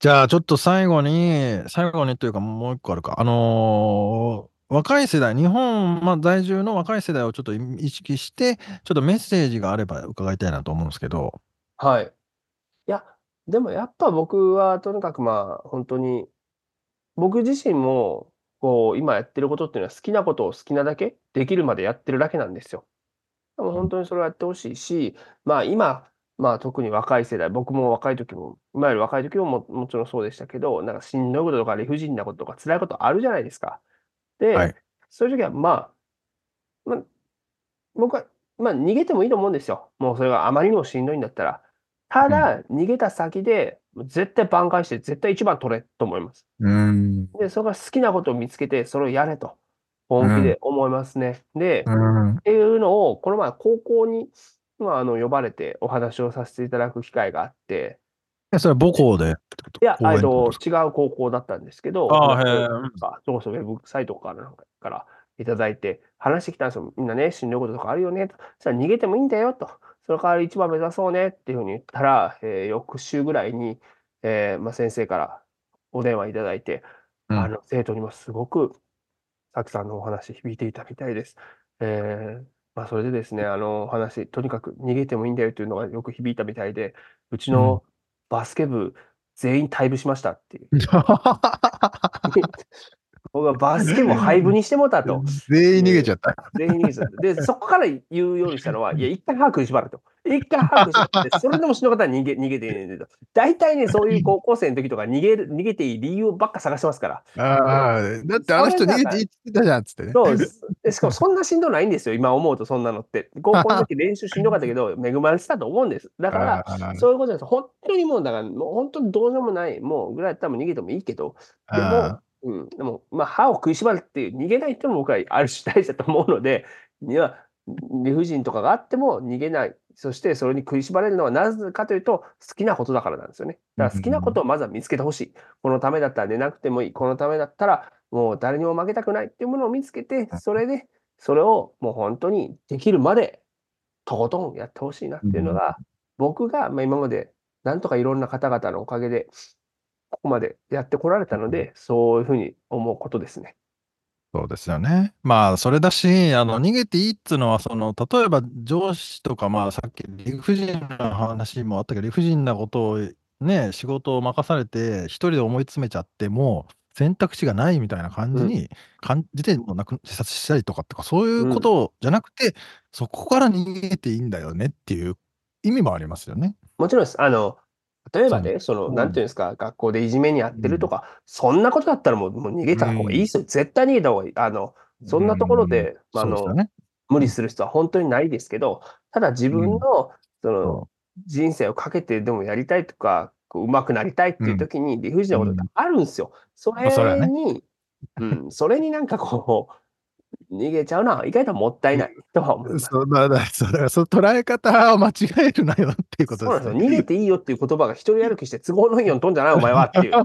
じゃあちょっと最後に最後にというかもう一個あるかあのー。若い世代、日本、まあ、在住の若い世代をちょっと意識して、ちょっとメッセージがあれば伺いたいなと思うんですけど。はい。いや、でもやっぱ僕はとにかくまあ、本当に、僕自身も、こう、今やってることっていうのは好きなことを好きなだけ、できるまでやってるだけなんですよ。でも本当にそれをやってほしいし、まあ今、まあ特に若い世代、僕も若い時も、今より若い時も も, もちろんそうでしたけど、なんかしんどいこととか理不尽なこととか辛いことあるじゃないですか。で、はい、そういう時は、まあ、まあ、僕は、まあ、逃げてもいいと思うんですよ。もうそれがあまりにもしんどいんだったら。ただ、逃げた先で、絶対挽回して、絶対一番取れと思います。うんで、それが好きなことを見つけて、それをやれと、本気で思いますね。うん、で、うん、っていうのを、この前、高校に、まあ、あの呼ばれて、お話をさせていただく機会があって。それは母校でいや、えっと、違う高校だったんですけど、あそこそこウェブサイトからなんかからいただいて、話してきたんですよ。みんなね、死ぬこととかあるよねと。それは逃げてもいいんだよと。その代わり一番目指そうねっていうふうに言ったら、えー、翌週ぐらいに、えーまあ、先生からお電話いただいて、うん、あの生徒にもすごく、さきさんのお話響いていたみたいです。えーまあ、それでですね、あのお話、とにかく逃げてもいいんだよというのがよく響いたみたいで、うちの、うんバスケ部全員退部しましたっていう。僕はバスケ部廃部にしてもたと。全員逃げちゃった。全員逃げちゃった。で、そこから言うようにしたのは、いや、一回把握しばらと。一回把握しばらと。それでも死ぬ方は逃げ、逃げていいねんだと。大体ね、そういう高校生の時とか逃げる、逃げていい理由ばっか探してますから。ああ、だってあの人逃げていいって言ったじゃんっつってね。そうです。しかもそんなしんどないんですよ、今思うとそんなのって。高校の時練習しんどかったけど、恵まれてたと思うんです。だから、そういうことです。本当にもう、だから、もう本当にどうでもない、もうぐらいだったら逃げてもいいけど、でも、うん、でも、まあ、歯を食いしばるっていう逃げないっても僕はある種大事だと思うので、いや理不尽とかがあっても逃げない、そしてそれに食いしばれるのはなぜかというと、好きなことだからなんですよね。だから好きなことをまずは見つけてほしい。このためだったら寝なくてもいい。このためだったらもう誰にも負けたくないっていうものを見つけて、それで、それをもう本当にできるまでとことんやってほしいなっていうのが、僕がまあ今までなんとかいろんな方々のおかげでここまでやってこられたので、そういうふうに思うことですね。そうですよね。まあそれだし、あの逃げていいっつうのは、その例えば上司とか、まあさっき理不尽な話もあったけど、理不尽なことをね、仕事を任されて一人で思い詰めちゃっても選択肢がないみたいな感じに感じて、もうなく自殺したりとかとか、そういうことじゃなくて、うん、そこから逃げていいんだよねっていう意味もありますよね。もちろんです。あの例えばね、その、なんていうんですか、うん、学校でいじめにあってるとか、うん、そんなことだったらもう、もう逃げた方がいいですよ、うん、絶対逃げた方がいい。あの、そんなところで、うん、あの、ね、無理する人は本当にないですけど、ただ自分の、うん、その、人生をかけてでもやりたいとか、こう、うまくなりたいっていう時に理不尽なことがあるんですよ。それに、うん、それになんかこう、逃げちゃうな、意外ともったいないとは思う。そうだね、そうだね、その捉え方を間違えるなよっていうことですね。そうなんですよ。逃げていいよっていう言葉が一人歩きして都合のいいように飛んじゃないお前はっていう。そう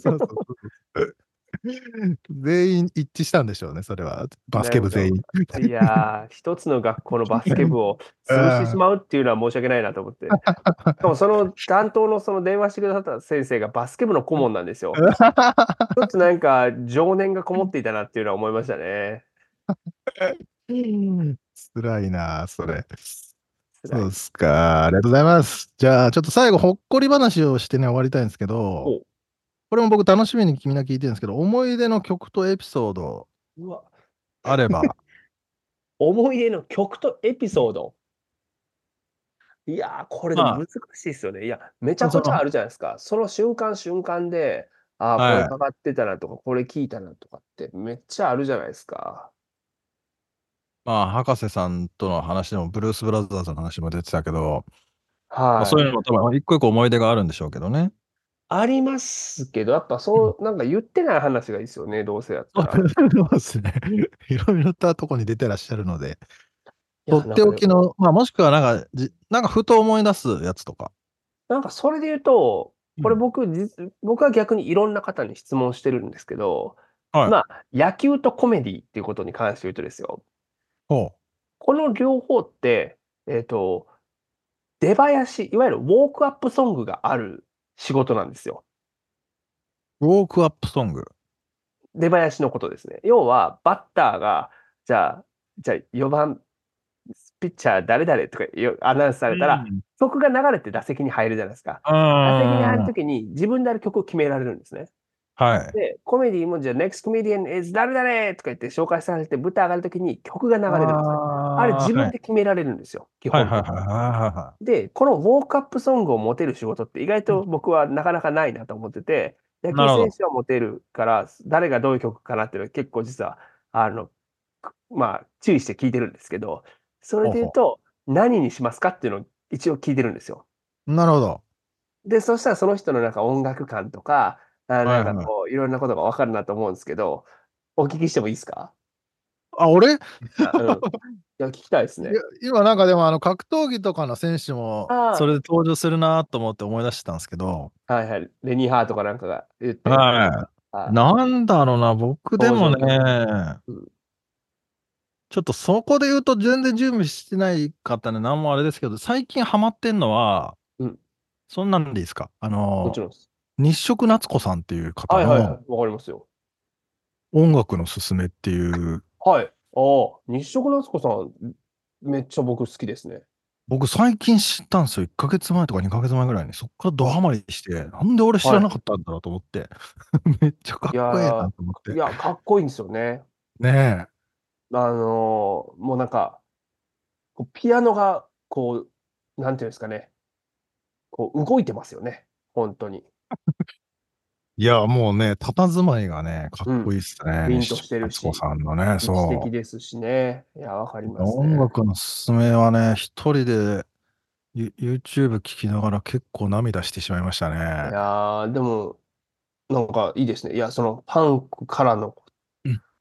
そうそう全員一致したんでしょうね、それは。バスケ部全員。いやー、一つの学校のバスケ部を潰してしまうっていうのは申し訳ないなと思って。しかもその担当のその電話してくださった先生がバスケ部の顧問なんですよ。一つなんか情念がこもっていたなっていうのは思いましたね。つらいな、それ。そうですか、ありがとうございます。じゃあ、ちょっと最後、ほっこり話をしてね、終わりたいんですけど、これも僕、楽しみに君が聞いてるんですけど、思い出の曲とエピソードあれば。思い出の曲とエピソード、いやー、これでも難しいですよね。いや、めちゃくちゃあるじゃないですか。その瞬間瞬間で、ああ、これかかってたなとか、これ聞いたなとかって、めっちゃあるじゃないですか。まあ、博士さんとの話でも、ブルース・ブラザーズの話も出てたけど、はい、そういうのも多分一個一個思い出があるんでしょうけどね。ありますけど、やっぱそう、なんか言ってない話がいいですよね、どうせやったら。そうですね。いろいろととこに出てらっしゃるので、とっておきの、まあ、もしくはなんか、じなんかふと思い出すやつとか。なんかそれで言うと、これ僕、うん、僕は逆にいろんな方に質問してるんですけど、はい、まあ、野球とコメディっていうことに関して言うとですよ。この両方って、えーと、出囃子、いわゆるウォークアップソングがある仕事なんですよ。ウォークアップソング、出囃子のことですね。要はバッターがじゃあじゃあよんばんピッチャー誰々とかアナウンスされたら、うん、曲が流れて打席に入るじゃないですか。打席に入るときに自分である曲を決められるんですね。はい、でコメディもじゃあ Next Comedian is 誰々とか言って紹介されて舞台上がるときに曲が流れるんですよ。あ, あれ自分で決められるんですよ、基本的に。で、このウォークアップソングを持てる仕事って意外と僕はなかなかないなと思ってて、うん、野球選手は持てるから誰がどういう曲かなっていうのは結構実はあの、まあ、注意して聞いてるんですけど、それで言うと何にしますかっていうのを一応聞いてるんですよ。なるほど。で、そしたらその人のなんか音楽感とか、あなんかこういろんなことが分かるなと思うんですけど、お聞きしてもいいですか？あ、俺あ、うん、いや聞きたいですね。今なんかでもあの格闘技とかの選手もそれで登場するなと思って思い出してたんですけど、はいはい、レニー・ハーとかなんかが言って、はいはい、なんだろうな、僕でもね、うん、ちょっとそこで言うと全然準備してないかったね、なんもあれですけど、最近ハマってんのは、うん、そんなんでいいですか？あのもちろんです。日食なつこさんっていう方の音楽のすすめっていう。はい。ああ、日食なつこさん、めっちゃ僕好きですね。僕最近知ったんですよ。いっかげつまえとかにかげつまえぐらいに、そっからドハマりして、なんで俺知らなかったんだろうと思って、はい、めっちゃかっこいいなと思って。いや、かっこいいんですよね。ねえ。あのー、もうなんか、ピアノが、こう、なんていうんですかね、こう動いてますよね、本当に。いやもうね、佇まいがねかっこいいっすね。ピンとしてるし、夏子さんのね、そう素敵ですしね。いや、わかりますね。音楽のすすめはね、一人で YouTube 聞きながら結構涙してしまいましたね。いやでもなんかいいですね。いや、そのパンクからの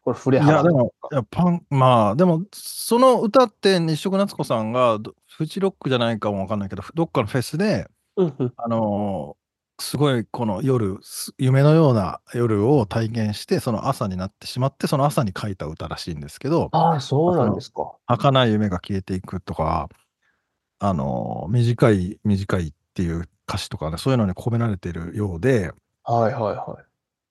これ触れ幅とか、いやでもいやパンまあでもその歌って日食なつこさんがフジロックじゃないかもわかんないけど、どっかのフェスであのーすごいこの夜、夢のような夜を体験して、その朝になってしまって、その朝に書いた歌らしいんですけど、ああ、そうなんですか。儚い夢が消えていくとか、あの、短い短いっていう歌詞とかね、そういうのに込められているようで、はいはいは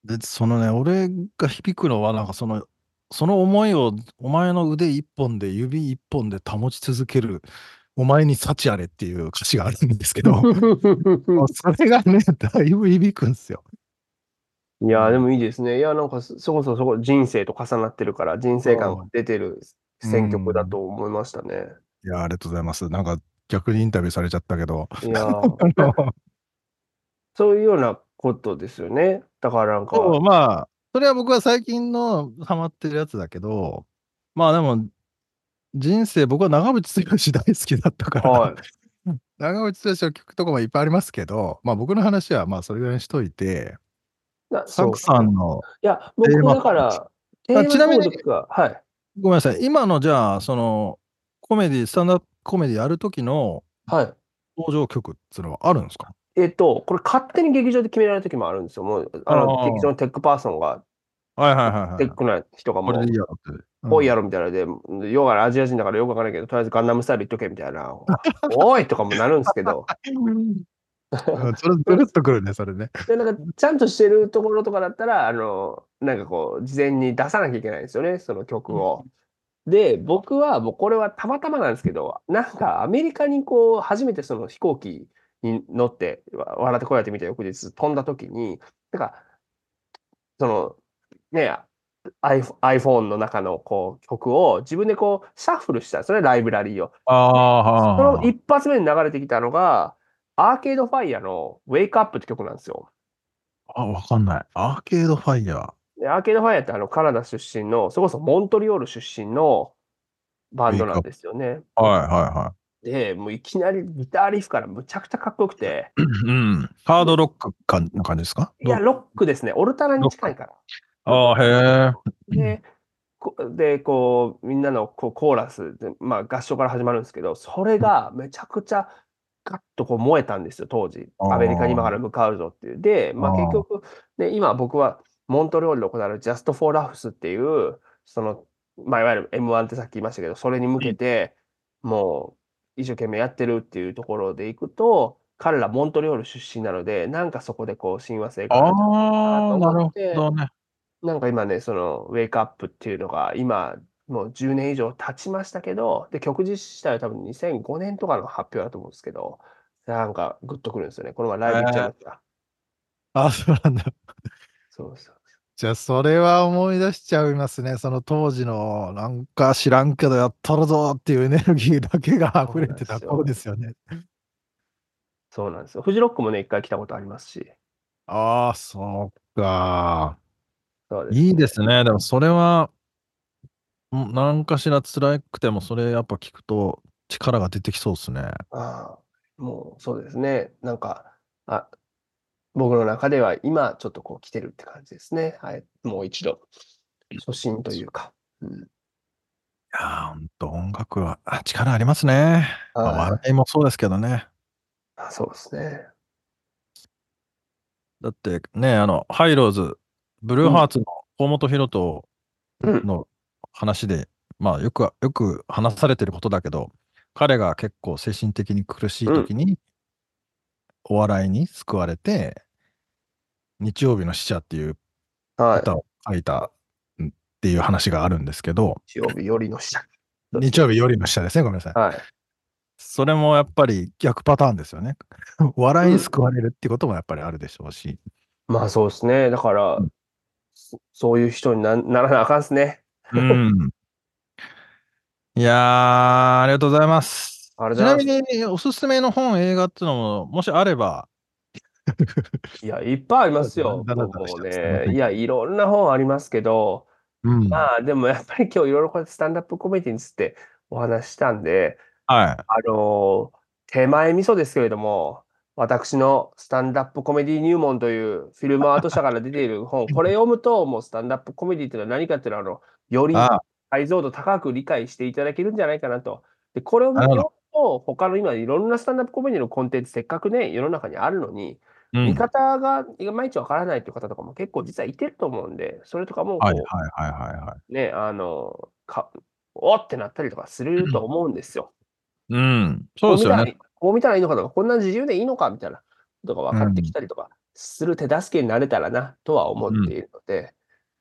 い。で、そのね、俺が響くのは、なんかその、その思いをお前の腕一本で、指一本で保ち続ける、お前に幸あれっていう歌詞があるんですけど、それがね、だいぶ響くんですよ。いやー、でもいいですね。いや、なんか、そこそこそこ人生と重なってるから、人生感が出てる選曲だと思いましたね。いやー、ありがとうございます。なんか、逆にインタビューされちゃったけど。いやー、そういうようなことですよね。だからなんか。そう、まあ、それは僕は最近のハマってるやつだけど、まあでも、人生、僕は長渕剛大好きだったから、はい、長渕剛の曲とかもいっぱいありますけど、まあ僕の話はまあそれぐらいにしといて、サクさんの。いや、僕だから、ちなみに、はい、ごめんなさい、今のじゃあ、その、コメディ、スタンダップコメディやるときの登場曲っていうのはあるんですか？えっと、これ勝手に劇場で決められるときもあるんですよ。もう、あの、劇場のテックパーソンが、はいはいはい。テックな人がもう、おいやろみたいなので、ヨガのアジア人だからよくわからないけど、とりあえずガンダムスタイルいっとけみたいな、おいとかもなるんですけど。それずるっとくるね、それね。で、なんか、ちゃんとしてるところとかだったら、あの、なんかこう、事前に出さなきゃいけないんですよね、その曲を。で、僕は、もうこれはたまたまなんですけど、なんか、アメリカにこう、初めてその飛行機に乗って、笑ってこられてみた翌日、飛んだときに、なんか、その、ね、iPhone の中のこう曲を自分でこう、シャッフルしたんですよね、ライブラリーを。あーはーはー。その一発目に流れてきたのが、アーケードファイヤーのウェイクアップって曲なんですよ。あ、わかんない。アーケードファイヤー。アーケードファイヤーってあのカナダ出身の、それこそモントリオール出身のバンドなんですよね。はいはいはい。で、もういきなりギターリフからむちゃくちゃかっこよくて。うん。ハードロックかの感じですか？いや、ロックですね。オルタナに近いから。ああ、へえ。でこで、こう、みんなのこうコーラスで、まあ合唱から始まるんですけど、それがめちゃくちゃ、ガッとこう燃えたんですよ、当時。アメリカに今から向かうぞっていう。で、まあ、結局、ね、今僕はモントリオールで行われる Just For Laughs っていう、その、まあ、いわゆる エムワン ってさっき言いましたけど、それに向けて、もう一生懸命やってるっていうところでいくと、彼らモントリオール出身なので、なんかそこでこう、親和性があるのかなと思って、ね、なんか今ね、その、ウェイクアップっていうのが、今、もうじゅうねん以上経ちましたけど、で、曲自体は多分にせんごねんとかの発表だと思うんですけど、なんかグッとくるんですよね。この前ライブ行っちゃいました。ああ、そうなんだ。そうそう。じゃあ、それは思い出しちゃいますね。その当時の、なんか知らんけどやっとるぞっていうエネルギーだけが溢れてた頃ですよね。そうなんですよ。フジロックもね、一回来たことありますし。ああ、そうか。そうですね。いいですね。でも、それは、何かしら辛くてもそれやっぱ聞くと力が出てきそうですね。ああ、もうそうですね。なんか、あ、僕の中では今ちょっとこう来てるって感じですね。はい、もう一度初心というか。うん、いやー、ほんと音楽はあ力ありますね。あ、まあ、笑いもそうですけどね。あ、そうですね。だってね、あのハイローズ、ブルーハーツの甲本ヒロトの、うん、話で、まあよく、よく話されてることだけど、彼が結構精神的に苦しい時に、うん、お笑いに救われて、日曜日の死者っていう歌を書いたっていう話があるんですけど、はい、日曜日よりの死者。日曜日よりの死者ですね、ごめんなさい。はい、それもやっぱり逆パターンですよね。笑いに救われるってこともやっぱりあるでしょうし。うん、まあそうですね。だから、うん、そ、そういう人に な, ならなあかんですね。うん、いやー、ありがとうございます。ちなみに、おすすめの本、映画っていうのも、もしあれば。いや、いっぱいありますよ。僕もね、いや、いろんな本ありますけど、うん、まあ、でもやっぱり今日いろいろこうやってスタンダップコメディについてお話したんで、はい、あの、手前味噌ですけれども、私のスタンダップコメディ入門というフィルムアート社から出ている本、これ読むと、もうスタンダップコメディっていうのは何かっていうのは、あの、より解像度高く理解していただけるんじゃないかなと。で、これを見ると、他の今いろんなスタンダップコメディのコンテンツ、せっかくね、世の中にあるのに、うん、見方がいまいちわからないという方とかも結構実はいてると思うんで、それとかも、ね、あの、か、おってなったりとかすると思うんですよ。うん、そうですよね。こう見たらいいのかとか、こんな自由でいいのかみたいなことが分かってきたりとかする手助けになれたらなとは思っているので、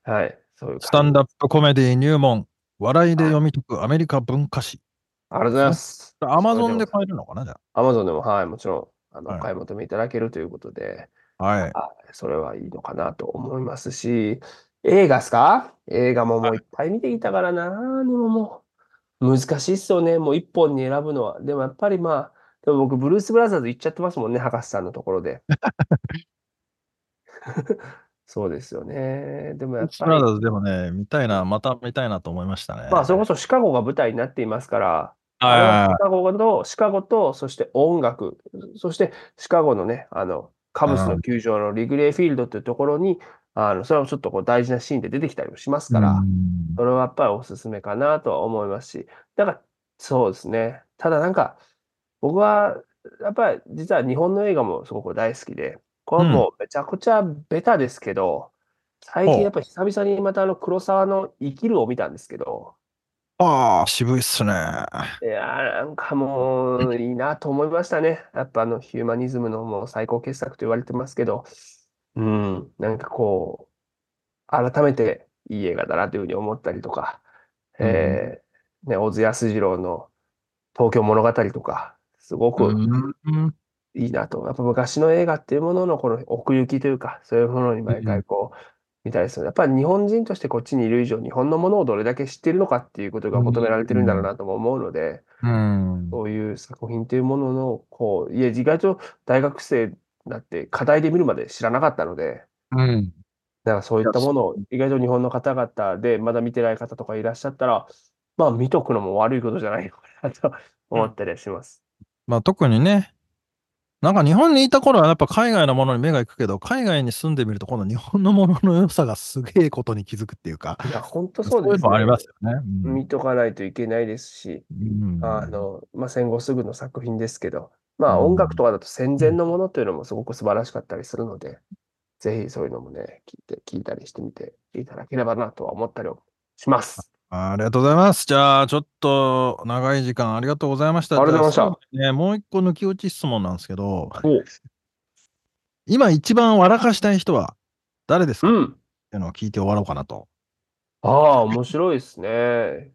うん、はい、そういう。スタンダップコメディ入門、笑いで読み解くアメリカ文化史。ありがとうございます。Amazon で買えるのかな、じゃあ。Amazon でも、はい、もちろん、あの、はい、買い求めいただけるということで、はい、それはいいのかなと思いますし、映画ですか？映画ももういっぱい見ていたからな、はい、でももう難しいっすよね、もう一本に選ぶのは。でもやっぱりまあ、でも僕、ブルース・ブラザーズ行っちゃってますもんね、博士さんのところで。そうですよね。でもやっぱり。ブルース・ブラザーズでもね、見たいな、また見たいなと思いましたね。まあ、それこそシカゴが舞台になっていますから、あシカゴと、シカゴと、そして音楽、そしてシカゴのね、あの、カブスの球場のリグレーフィールドというところに、あのそれもちょっとこう大事なシーンで出てきたりもしますから、それはやっぱりおすすめかなとは思いますし、だから、そうですね。ただなんか、僕はやっぱり実は日本の映画もすごく大好きで、これはもうめちゃくちゃベタですけど、うん、最近やっぱり久々にまたあの黒沢の生きるを見たんですけど。ああ、渋いっすね。いやなんかもういいなと思いましたね。やっぱあのヒューマニズムのもう最高傑作と言われてますけど、うん、なんかこう、改めていい映画だなというふうに思ったりとか、うん、えー、ね、小津安二郎の東京物語とか、すごくいいなと。やっぱ昔の映画っていうもののこの奥行きというか、そういうものに毎回こう見たりする。やっぱり日本人としてこっちにいる以上、日本のものをどれだけ知っているのかっていうことが求められてるんだろうなとも思うので、うん、そういう作品というもののこう、いや、意外と大学生だって課題で見るまで知らなかったので、うん、だからそういったものを意外と日本の方々でまだ見てない方とかいらっしゃったら、まあ見とくのも悪いことじゃないのかなと思ったりします。うん、まあ特にね、なんか日本にいた頃はやっぱ海外のものに目が行くけど、海外に住んでみると今度日本のものの良さがすげえことに気づくっていうか、いや本当そうですね。そういうのありますよね。うん、見とかないといけないですし、うん、あのまあ、戦後すぐの作品ですけど、まあ音楽とかだと戦前のものというのもすごく素晴らしかったりするので、うん、ぜひそういうのもね、聞いて、聞いたりしてみていただければなとは思ったりします。ありがとうございます。じゃあ、ちょっと長い時間ありがとうございました。ありがとうございました。ね、もう一個抜き落ち質問なんですけど、今一番笑かしたい人は誰ですか、うん、っていうのを聞いて終わろうかなと。ああ、面白いですね。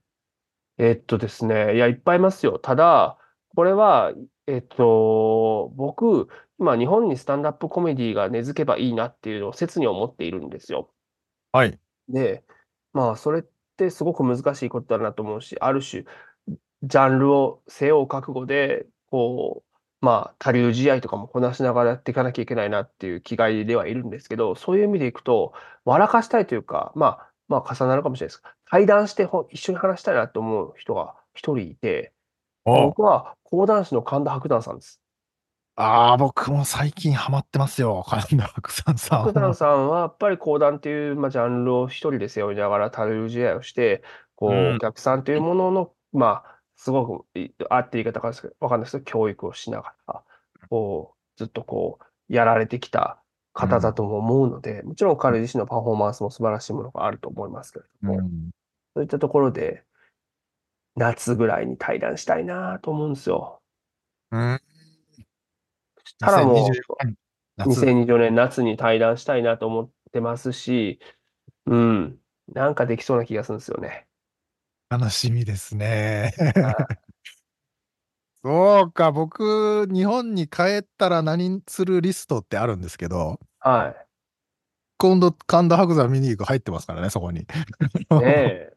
えっとですね、いや、いっぱいいますよ。ただ、これは、えっと、僕、今、日本にスタンダップコメディが根付けばいいなっていうのを切に思っているんですよ。はい。で、まあ、それすごく難しいことだなと思うし、ある種ジャンルを背負う覚悟でこう、まあ、他流試合とかもこなしながらやっていかなきゃいけないなっていう気概ではいるんですけど、そういう意味でいくと笑かしたいというか、まあ、まあ重なるかもしれないですが、対談して一緒に話したいなと思う人が一人いて、僕は講談師の神田伯山さんです。ああ、僕も最近ハマってますよ、神田伯山さん。伯山さんはやっぱり講談という、まあ、ジャンルを一人で背負いながらタル試合をして、こう、うん、お客さんというものの、まあ、すごく、あって言い方がわかんないですけど、教育をしながら、こう、ずっとこう、やられてきた方だとも思うので、うん、もちろん彼自身のパフォーマンスも素晴らしいものがあると思いますけれども、うん、そういったところで、夏ぐらいに対談したいなと思うんですよ。うん、ただもうにせんにじゅうよねん夏に対談したいなと思ってますし、うん、なんかできそうな気がするんですよね。楽しみですね。そうか、僕、日本に帰ったら何するリストってあるんですけど、はい、今度、神田伯山見に行く入ってますからね、そこに。ねえ、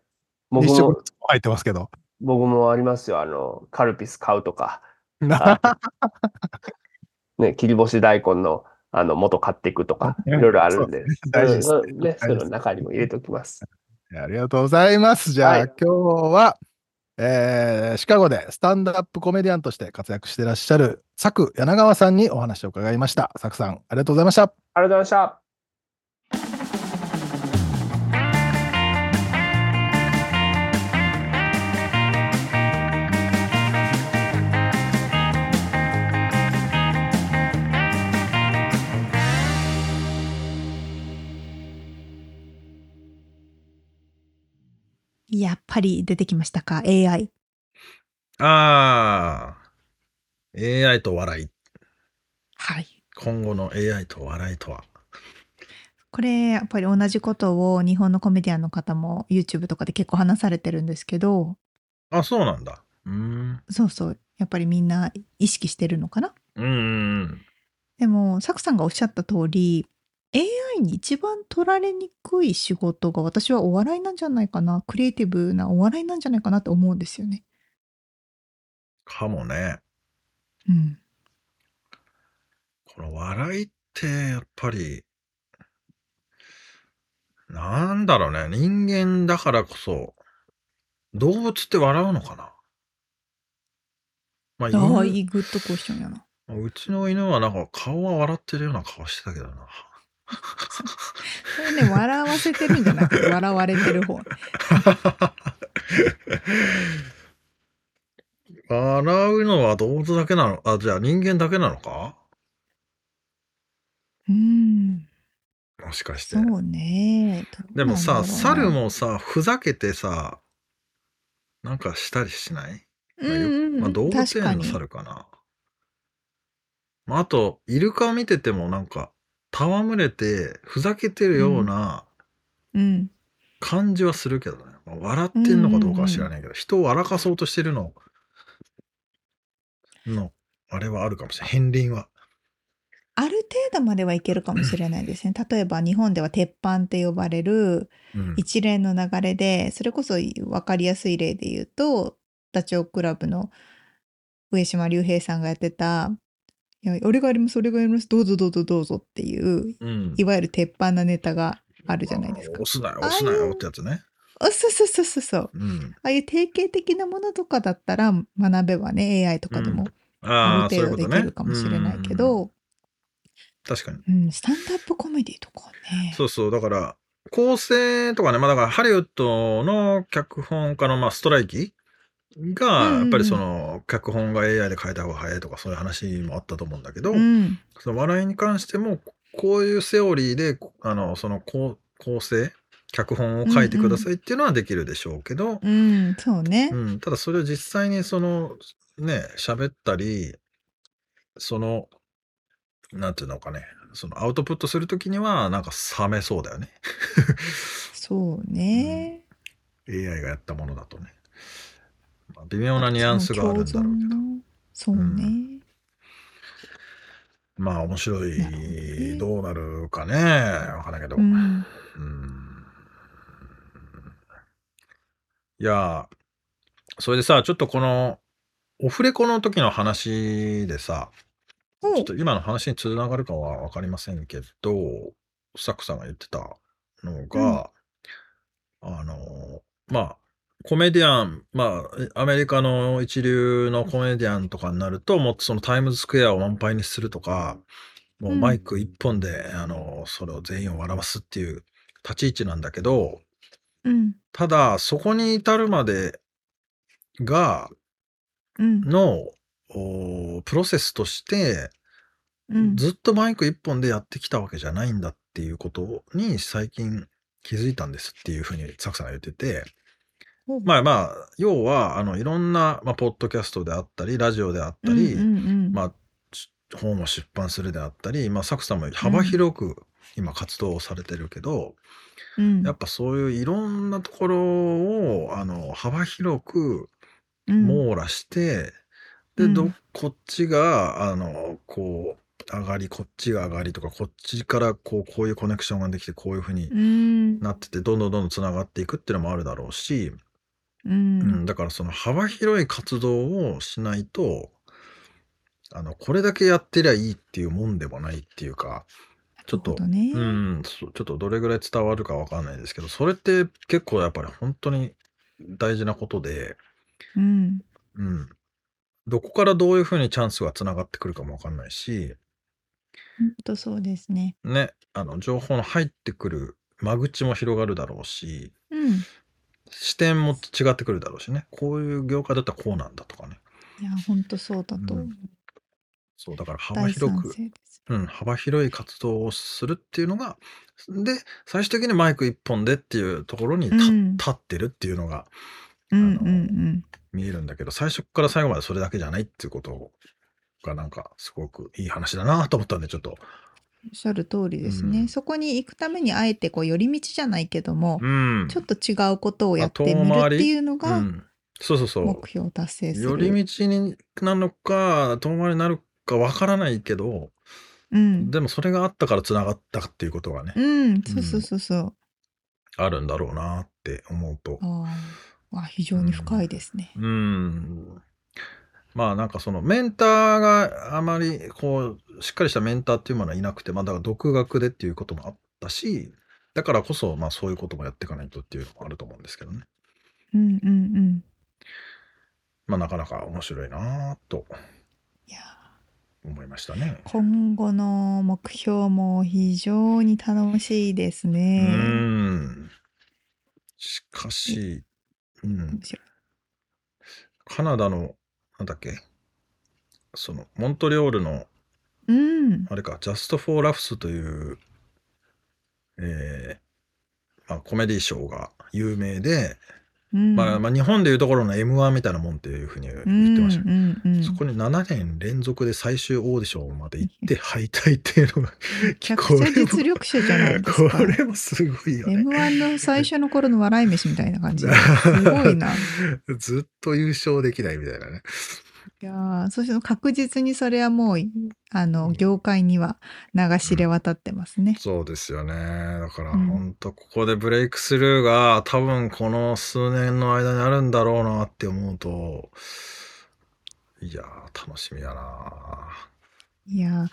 僕も入ってますけど。僕もありますよ、あの、カルピス買うとか。ね、切り干し大根のあの元買っていくとか、いろいろあるんで、大事ですね。その中にも入れておきます。ありがとうございます。じゃあ、はい、今日は、えー、シカゴでスタンドアップコメディアンとして活躍していらっしゃる佐久柳川さんにお話を伺いました。佐久さん、ありがとうございました。ありがとうございました。やっぱり出てきましたか、 エーアイ。ああ、エーアイ と笑い。はい。今後の エーアイ と笑いとは。これやっぱり同じことを日本のコメディアンの方も YouTube とかで結構話されてるんですけど。あ、そうなんだ。うーん。そうそう。やっぱりみんな意識してるのかな。うーん。でもサクさんがおっしゃった通り、エーアイ に一番取られにくい仕事が私はお笑いなんじゃないかな、クリエイティブなお笑いなんじゃないかなって思うんですよね。かもね。うん。この笑いってやっぱりなんだろうね、人間だからこそ動物って笑うのかな。まあああ、いいグッドクエスチョンやな。うちの犬はなんか顔は笑ってるような顔してたけどな。それね、笑わせてるんじゃなくて笑われてる方。笑うのは動物だけなの？あ、じゃあ人間だけなのか？うーん。もしかして。そうね。でもさ、猿もさ、ふざけてさ、なんかしたりしない？うんうんうん、まあ、動物園の猿かな。まあ、あとイルカ見ててもなんか戯れてふざけてるような感じはするけどね、まあ、笑ってんのかどうかは知らないけど、うんうんうん、人を笑かそうとしてるののあれはあるかもしれない。片鱗はある程度まではいけるかもしれないですね。例えば日本では鉄板って呼ばれる一連の流れで、それこそ分かりやすい例で言うとダチョウ倶楽部の上島竜兵さんがやってた、いや俺がやります俺がやりますどうぞどうぞどうぞっていう、うん、いわゆる鉄板なネタがあるじゃないですか。押すなよ押すなよってやつね。あ、そうそうそうそうそう、うん、ああいう定型的なものとかだったら学べばね エーアイ とかでもある程度できるかもしれないけど、うん、あー、そういうことね。うん、確かに、うん、スタンドアップコメディとかね。そうそう、だから構成とかね、まあだからハリウッドの脚本家のまあストライキがやっぱりその脚本が エーアイ で変えた方が早いとかそういう話もあったと思うんだけど、うん、その笑いに関してもこういうセオリーであのその構成脚本を書いてくださいっていうのはできるでしょうけど、うんうん、そうね、うん、ただそれを実際にそのね喋ったりそのなんていうのかね、そのアウトプットするときにはなんか冷めそうだよね。そうね、うん、エーアイ がやったものだとね微妙なニュアンスがあるんだろうけど、そうね、うん、まあ面白い、ね、どうなるかねわからないけど、うんうん、いやそれでさ、ちょっとこのオフレコの時の話でさ、ちょっと今の話につながるかはわかりませんけど、サクさんが言ってたのが、うん、あのまあコメディアン、まあ、アメリカの一流のコメディアンとかになると、もっとそのタイムズスクエアを満杯にするとか、もうマイク一本で、うん、あの、それを全員を笑わすっていう立ち位置なんだけど、うん、ただ、そこに至るまでが、の、うん、プロセスとして、うん、ずっとマイク一本でやってきたわけじゃないんだっていうことに最近気づいたんですっていうふうにサクさんが言ってて、まあまあ要はあのいろんな、まあ、ポッドキャストであったりラジオであったり、うんうんうん、まあ、本を出版するであったり、まあ、サクさんも幅広く今活動をされてるけど、うん、やっぱそういういろんなところをあの幅広く網羅して、うん、でどこっちがあのこう上がりこっちが上がりとかこっちからこうこういうコネクションができてこういうふうになってて、どんどんどんどんつながっていくっていうのもあるだろうし。うんうん、だからその幅広い活動をしないとあのこれだけやってりゃいいっていうもんでもないっていうか、ちょっと、ね、うん、ちょっとどれぐらい伝わるかわかんないですけど、それって結構やっぱり本当に大事なことで、うんうん、どこからどういうふうにチャンスがつながってくるかもわかんないし、本当そうですね。ね、あの情報の入ってくる間口も広がるだろうし、うん、視点も違ってくるだろうしね。こういう業界だったらこうなんだとかね。いや本当そうだと思う、うん、そうだから幅広く、うん、幅広い活動をするっていうのがで最終的にマイク一本でっていうところに、うん、立ってるっていうのが、あの、うんうんうん、見えるんだけど、最初から最後までそれだけじゃないっていうことがなんかすごくいい話だなと思ったんで、ちょっと。おっしゃる通りですね、うんそこに行くためにあえてこう寄り道じゃないけども、うん、ちょっと違うことをやってみるっていうのが目標を達成する、うん、そうそうそう、寄り道になるのか遠回りになるかわからないけど、うん、でもそれがあったからつながったっていうことがね、うん、そうそうそうそう、うん、あるんだろうなって思うと、ああ、非常に深いですね、うん、うんまあなんかそのメンターがあまりこうしっかりしたメンターっていうものはいなくて、まあだから独学でっていうこともあったし、だからこそまあそういうこともやっていかないとっていうのもあると思うんですけどね。うんうんうん。まあなかなか面白いなと思いましたね。今後の目標も非常に楽しいですね。うん。しかし、うん。カナダのなんだっけ、そのモントリオールの、うん、あれか、Just For Laughs という、えーまあ、コメディーショーが有名で、うんまあまあ、日本でいうところの エムワン みたいなもんっていうふうに言ってました、うんうんうん、そこにななねん連続で最終オーディションまで行って敗退っていうのがめちゃくちゃ実力者じゃないですか。これもすごいよね。 エムワン の最初の頃の笑い飯みたいな感じすごいなずっと優勝できないみたいなね。いや、そして確実にそれはもうあの業界には流しで渡ってますね、うん、そうですよね。だから本当ここでブレイクスルーが多分この数年の間にあるんだろうなって思うと、いや楽しみやな。いや、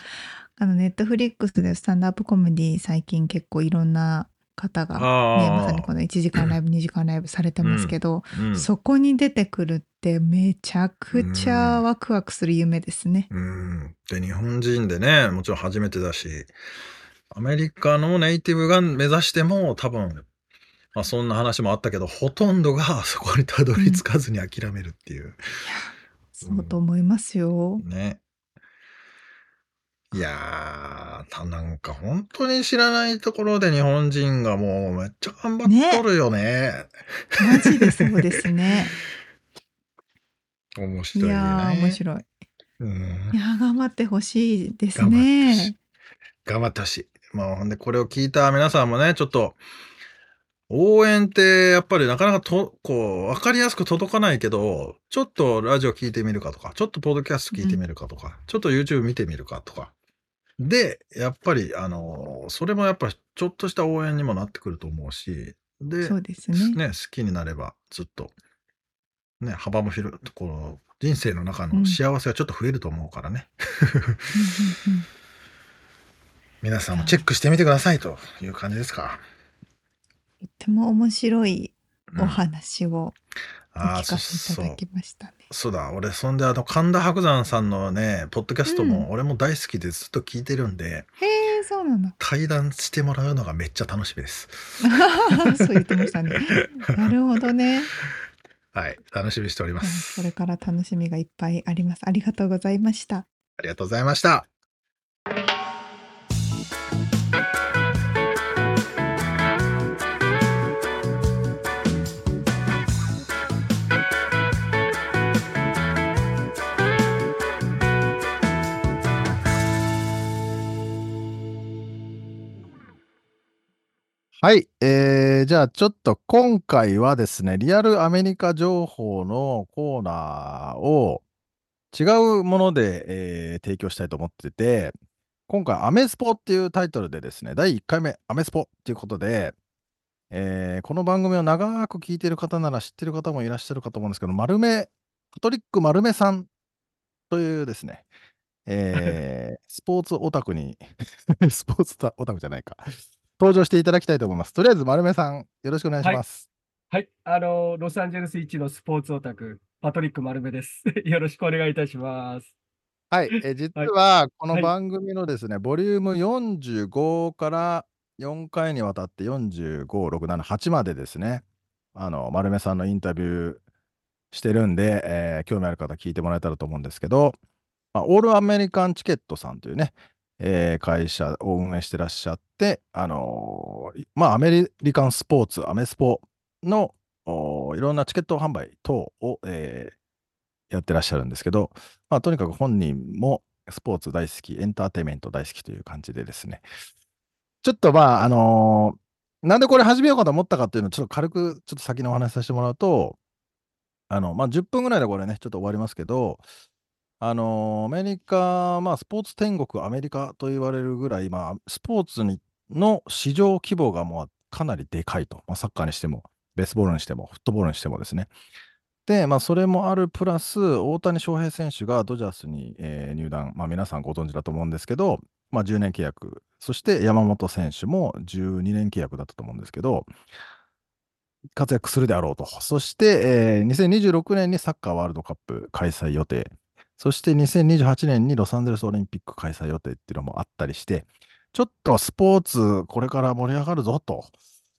あのネットフリックスでスタンドアップコメディ最近結構いろんな方が、ね、まさにこのいちじかんライブ、うん、にじかんライブされてますけど、うんうん、そこに出てくるってめちゃくちゃワクワクする夢ですね、うん、で日本人でね、もちろん初めてだし、アメリカのネイティブが目指しても多分、まあ、そんな話もあったけどほとんどがそこにたどり着かずに諦めるっていう、うん、いやそうと思いますよ、うん、ね。いやー、なんか本当に知らないところで日本人がもうめっちゃ頑張っとるよね。マジでそうですね。面白いね。いやー、面白い。うん、いやー、頑張ってほしいですね。頑張ってほしい。まあ、ほんでこれを聞いた皆さんもね、ちょっと応援ってやっぱりなかなかとこう分かりやすく届かないけど、ちょっとラジオ聞いてみるかとか、ちょっとポッドキャスト聞いてみるかとか、うん、ちょっと YouTube 見てみるかとか。でやっぱりあのそれもやっぱちょっとした応援にもなってくると思うし、で、そうですね。ね、好きになればずっと、ね、幅も広いところ、人生の中の幸せがちょっと増えると思うからね、うんうんうん、皆さんもチェックしてみてくださいという感じですか。とても面白いお話をお聞かせいただきましたね、うんそうだ、俺そんであの神田伯山さんのねポッドキャストも俺も大好きでずっと聞いてるんで、うん、へーそうなんだ。対談してもらうのがめっちゃ楽しみですそう言ってましたねなるほどね。はい、楽しみにしております。これから楽しみがいっぱいあります。ありがとうございました。ありがとうございました。はい、えー、じゃあちょっと今回はですね、リアルアメリカ情報のコーナーを違うもので、えー、提供したいと思ってて、今回アメスポっていうタイトルでですね、だいいっかいめアメスポっていうことで、えー、この番組を長く聞いている方なら知ってる方もいらっしゃるかと思うんですけど、丸目カトリック丸目さんというですね、えー、スポーツオタクにスポーツオタクじゃないか登場していただきたいと思います。とりあえず丸目さんよろしくお願いします。はい、はい、あのロサンゼルス一のスポーツオタクパトリック丸目です。よろしくお願いいたします。はい、え実はこの番組のですね、はい、ボリュームよんじゅうごからよんかいにわたってよんじゅうご、ろく、なな、はちまでですね、あの丸目さんのインタビューしてるんで、えー、興味ある方聞いてもらえたらと思うんですけど、まあ、オールアメリカンチケットさんというね。えー、会社を運営してらっしゃって、あのーまあ、アメリカンスポーツアメスポののいろんなチケット販売等を、えー、やってらっしゃるんですけど、まあ、とにかく本人もスポーツ大好き、エンターテインメント大好きという感じでですね、ちょっとまあ、あのー、なんでこれ始めようかと思ったかっていうのをちょっと軽くちょっと先にお話しさせてもらうと、あの、まあ、じゅっぷんぐらいでこれね、ちょっと終わりますけど、あのー、アメリカ、まあ、スポーツ天国、アメリカと言われるぐらい、まあ、スポーツにの市場規模がもうかなりでかいと、まあ、サッカーにしても、ベースボールにしても、フットボールにしてもですね。で、まあ、それもあるプラス、大谷翔平選手がドジャースに、えー、入団、まあ、皆さんご存知だと思うんですけど、まあ、じゅうねん契約、そして山本選手もじゅうにねん契約だったと思うんですけど、活躍するであろうと。そして、えー、にせんにじゅうろくねんにサッカーワールドカップ開催予定、そしてにせんにじゅうはちねんにロサンゼルスオリンピック開催予定っていうのもあったりして、ちょっとスポーツ、これから盛り上がるぞと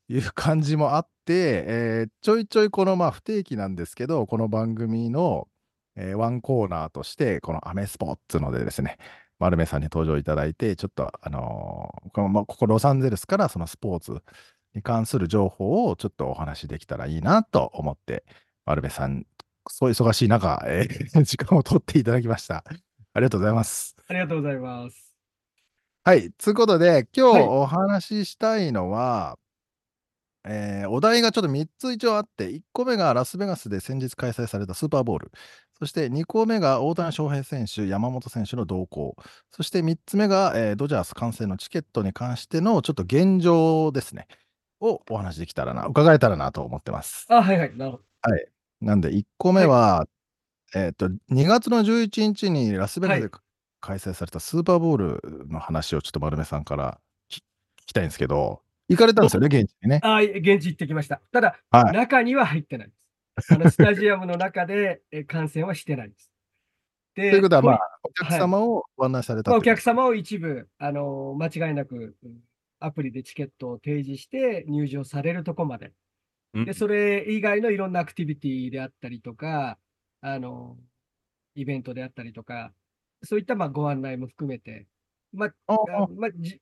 いう感じもあって、えー、ちょいちょいこのまあ不定期なんですけど、この番組の、えー、ワンコーナーとして、このアメスポっていうのでですね、丸目さんに登場いただいて、ちょっと、あのー、この、まあ、ここロサンゼルスからそのスポーツに関する情報をちょっとお話しできたらいいなと思って、丸目さん、そう忙しい中、えー、時間を取っていただきました。ありがとうございます。ありがとうございます。はい。ということで、今日お話ししたいのは、はい、えー、お題がちょっとみっつ一応あって、いっこめがラスベガスで先日開催されたスーパーボウル、そしてにこめが大谷翔平選手、山本選手の動向、そしてみっつめが、えー、ドジャース観戦のチケットに関してのちょっと現状ですね、をお話しできたらな、伺えたらなと思ってます。あ、はいはい、なるほど。はい。なんで、いっこめは、はい、えっと、にがつのじゅういちにちにラスベガスで、はい、開催されたスーパーボウルの話をちょっと丸目さんから聞きたいんですけど、行かれたんですよね、現地にね。ああ、現地行ってきました。ただ、はい、中には入ってないです。あのスタジアムの中で観戦はしてないです。でということは、まあ、お客様をご案内された、はい、お客様を一部、あの間違いなくアプリでチケットを提示して入場されるとこまで。うん、で、それ以外のいろんなアクティビティであったりとか、あのイベントであったりとか、そういったまあご案内も含めて、まあまあじ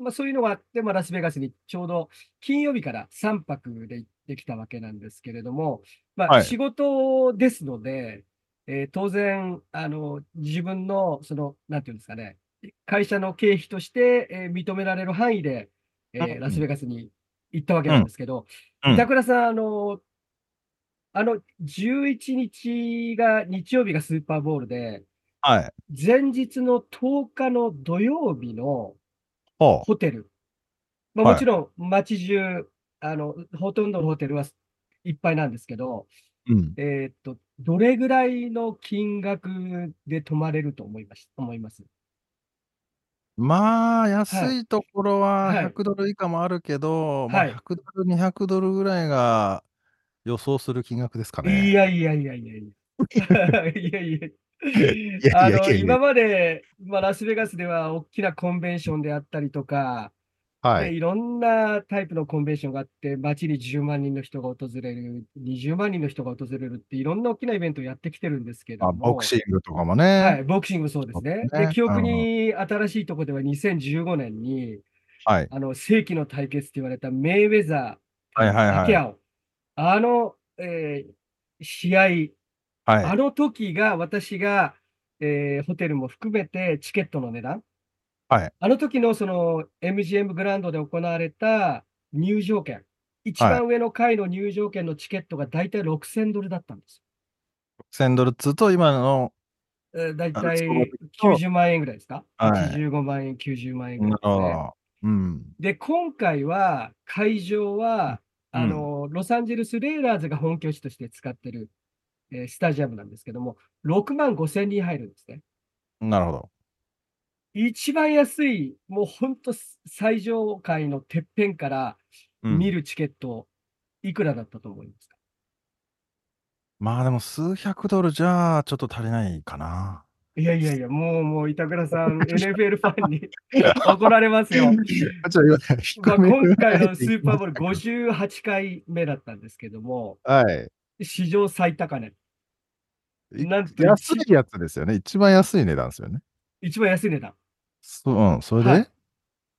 まあ、そういうのがあって、まあ、ラスベガスにちょうど金曜日からさんぱくで行ってきたわけなんですけれども、まあ、仕事ですので、はい、えー、当然あの、自分の、その、なんていうんですかね、会社の経費として、えー、認められる範囲で、えーうん、ラスベガスに行ったわけなんですけど、うんうん、板倉さん、あの、あのじゅういちにちが、日曜日がスーパーボウルで、はい、前日のとおかの土曜日のホテル、まあ、もちろん街中、はい、あの、ほとんどのホテルはいっぱいなんですけど、うん、えっとどれぐらいの金額で泊まれると思いまし思いますまあ、安いところはひゃくドル以下もあるけど、はいはい、まあひゃくドル、にひゃくドルぐらいが予想する金額ですかね。いやいやいやいやいや。いやいやあの今まで、まあ、ラスベガスでは大きなコンベンションであったりとか、はい、いろんなタイプのコンベンションがあって、街にじゅうまんにんの人が訪れる、にじゅうまんにんの人が訪れるって、いろんな大きなイベントをやってきてるんですけども、ボクシングとかもね、はい、ボクシングそうですね、で記憶に新しいところではにせんじゅうごねんに、はい、あの世紀の対決って言われたメイウェザー、パキャオ、あの、えー、試合、はい、あの時が私が、えー、ホテルも含めてチケットの値段、はい、あの時のその エムジーエム グランドで行われた入場券、一番上の階の入場券のチケットが大体ろくせんドルだったんですよ。ろくせんドルっつうと、今の、えー、大体きゅうじゅうまんえんぐらいですか、はい、はちじゅうごまんえん、きゅうじゅうまんえんぐらいですね。うん、で、今回は会場は、うん、あのロサンゼルス・レイラーズが本拠地として使ってるスタジアムなんですけども、ろくまんごせんにん入るんですね。なるほど。一番安い、もう本当最上階のてっぺんから見るチケット、うん、いくらだったと思いますか？まあでも数百ドルじゃあちょっと足りないかな。いやいやいや、もう、もう板倉さん、エヌエフエル ファンに怒られますよ。まあ今回のスーパーボウルごじゅうはちかいめだったんですけども、はい、史上最高値。なんて安いやつですよね。一番安い値段ですよね。一番安い値段。そ, うん、それで、はい、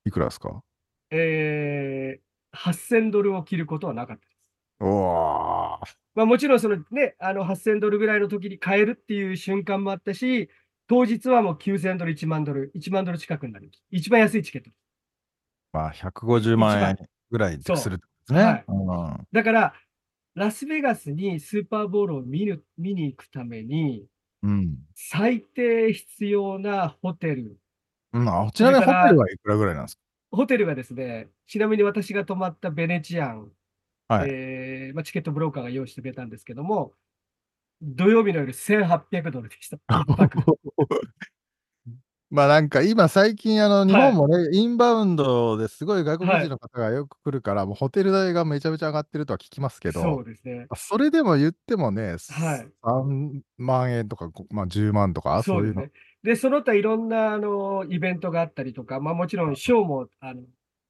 いくらですか？えー、はっせんドルを切ることはなかったです。おー、まあ、もちろんその、ね、あのはっせんドルぐらいの時に買えるっていう瞬間もあったし、当日はもうきゅうせんドル、いちまんドル、いちまんドル近くになる、一番安いチケット。まあ、ひゃくごじゅうまんえんぐらいするんですね。はい、うん、だから、ラスベガスにスーパーボールを見る、見に行くために、うん、最低必要なホテル。うん、あ、ちなみにホテルはいくらぐらいなんですか？ホテルはですね、ちなみに私が泊まったベネチアン、はい、えーまあ、チケットブローカーが用意してくれたんですけども、土曜日の夜せんはっぴゃくドルでした。まあなんか今最近あの日本もね、はい、インバウンドですごい外国人の方がよく来るから、はい、もうホテル代がめちゃめちゃ上がってるとは聞きますけど、そうですね、それでも言ってもね、はい、さんまんえんとか、まあ、じゅうまんとか、そういうの。そうですね。で、その他いろんなあのイベントがあったりとか、まあ、もちろんショーもあの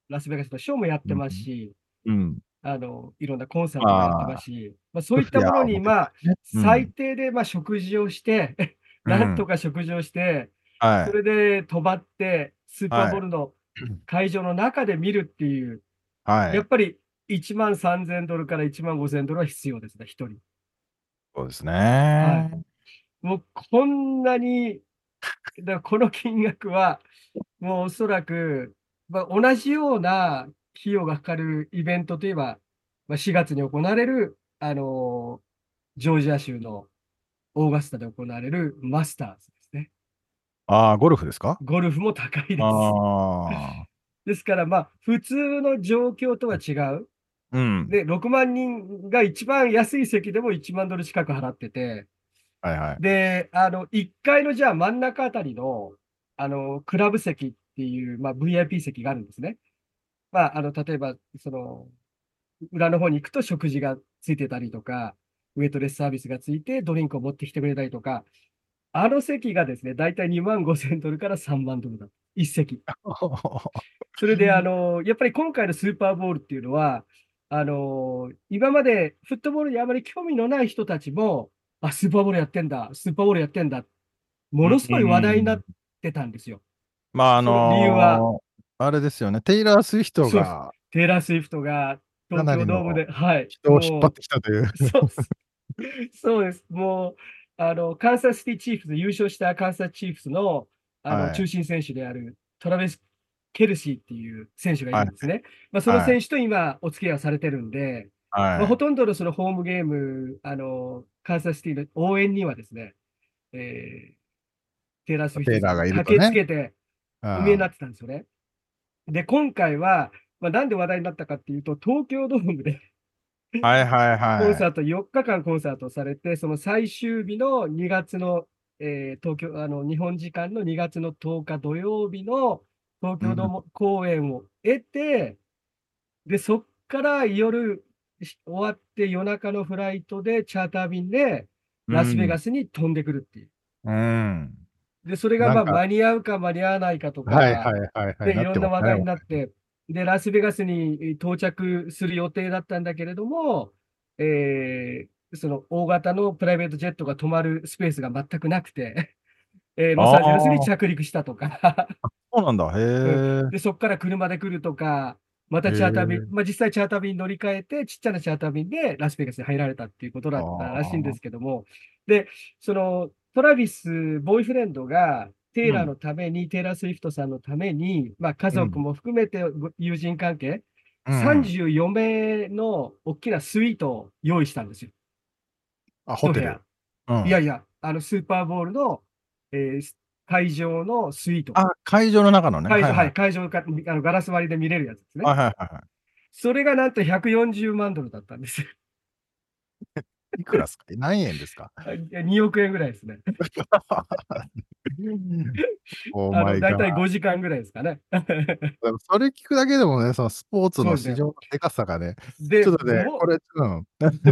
ラスベガスのショーもやってますし、うんうん、あのいろんなコンサートもやってますし、あ、まあ、そういったものに、まあ、うん、最低でまあ食事をしてなんとか食事をして、うん、はい、それで飛ばって、スーパーボールの会場の中で見るっていう、はい、やっぱりいちまんさんぜんドルからいちまんごせんドルは必要ですね、ひとり。そうですね、はい。もうこんなに、だこの金額は、もうおそらく、まあ、同じような費用がかかるイベントといえば、まあ、しがつに行われる、あのー、ジョージア州のオーガスタで行われるマスターズですね。あ、ゴルフですか？ゴルフも高いです。あですから、まあ、普通の状況とは違う、うん。で、ろくまんにんが一番安い席でもいちまんドル近く払ってて、はいはい、で、あの、いっかいのじゃあ真ん中あたりの、あの、クラブ席っていう、まあ、ブイアイピー 席があるんですね。まあ、あの、例えば、その、裏の方に行くと食事がついてたりとか、ウェイトレスサービスがついて、ドリンクを持ってきてくれたりとか、あの席がですね、だいたいにまんごせんドルからさんまんドルだ。いち席。それで、あの、やっぱり今回のスーパーボールっていうのは、あの、今までフットボールにあまり興味のない人たちも、あ、スーパーボールやってんだ、スーパーボールやってんだ、ものすごい話題になってたんですよ。まあ、あのー、理由は、あれですよね、テイラー・スウィフトが、テイラー・スウィフトが、東京ドームで、はい。人を引っ張ってきたという。そうです。そうです。もう、あのカンサスシティチーフス、優勝したカンサスチーフス の, あの、はい、中心選手であるトラベス・ケルシーっていう選手がいるんですね。はい、まあ、その選手と今お付き合いをされてるんで、はい、まあ、ほとんど の, そのホームゲーム、あのカンサスシティの応援にはですね、えー、テイラー・スウィフトが駆けつけて有名になってたんですよね。で、今回は、まあ、なんで話題になったかっていうと、東京ドームではいはいはい、コンサート、よっかかんコンサートされて、その最終日のにがつの、えー、東京、あの、日本時間のにがつのとおか土曜日の東京ドーム公演を得て、うん、で、そっから夜終わって夜中のフライトでチャーター便でラスベガスに飛んでくるっていう。うん、で、それがまあ間に合うか間に合わないかとか、はいはいはいはい、で、いろんな話題になって、で、ラスベガスに到着する予定だったんだけれども、えー、その大型のプライベートジェットが止まるスペースが全くなくて、えー、ロサンゼルスに着陸したとか。そうなんだ、へー。で、そこから車で来るとか、またチャーター便、まあ、実際チャーター便に乗り換えて、ちっちゃなチャーター便でラスベガスに入られたっていうことだったらしいんですけども、で、そのトラビス、ボーイフレンドが、テイラーのために、うん、テイラー・スウィフトさんのために、まあ、家族も含めて友人関係、うん、さんじゅうよんめいの大きなスイートを用意したんですよ。あ、ホテル、うん、いやいや、あのスーパーボールの、えー、会場のスイート。あ、会場の中のね。会場、はいはい、会場か、あのガラス割りで見れるやつですね。はいはいはい。それがなんとひゃくよんじゅうまんドルだったんです。いくらですか？何円ですか？におくえんぐらいですね。だいたいごじかんぐらいですかね。それ聞くだけでもね、そのスポーツの市場のでかさがね、ちょっとね、これ、う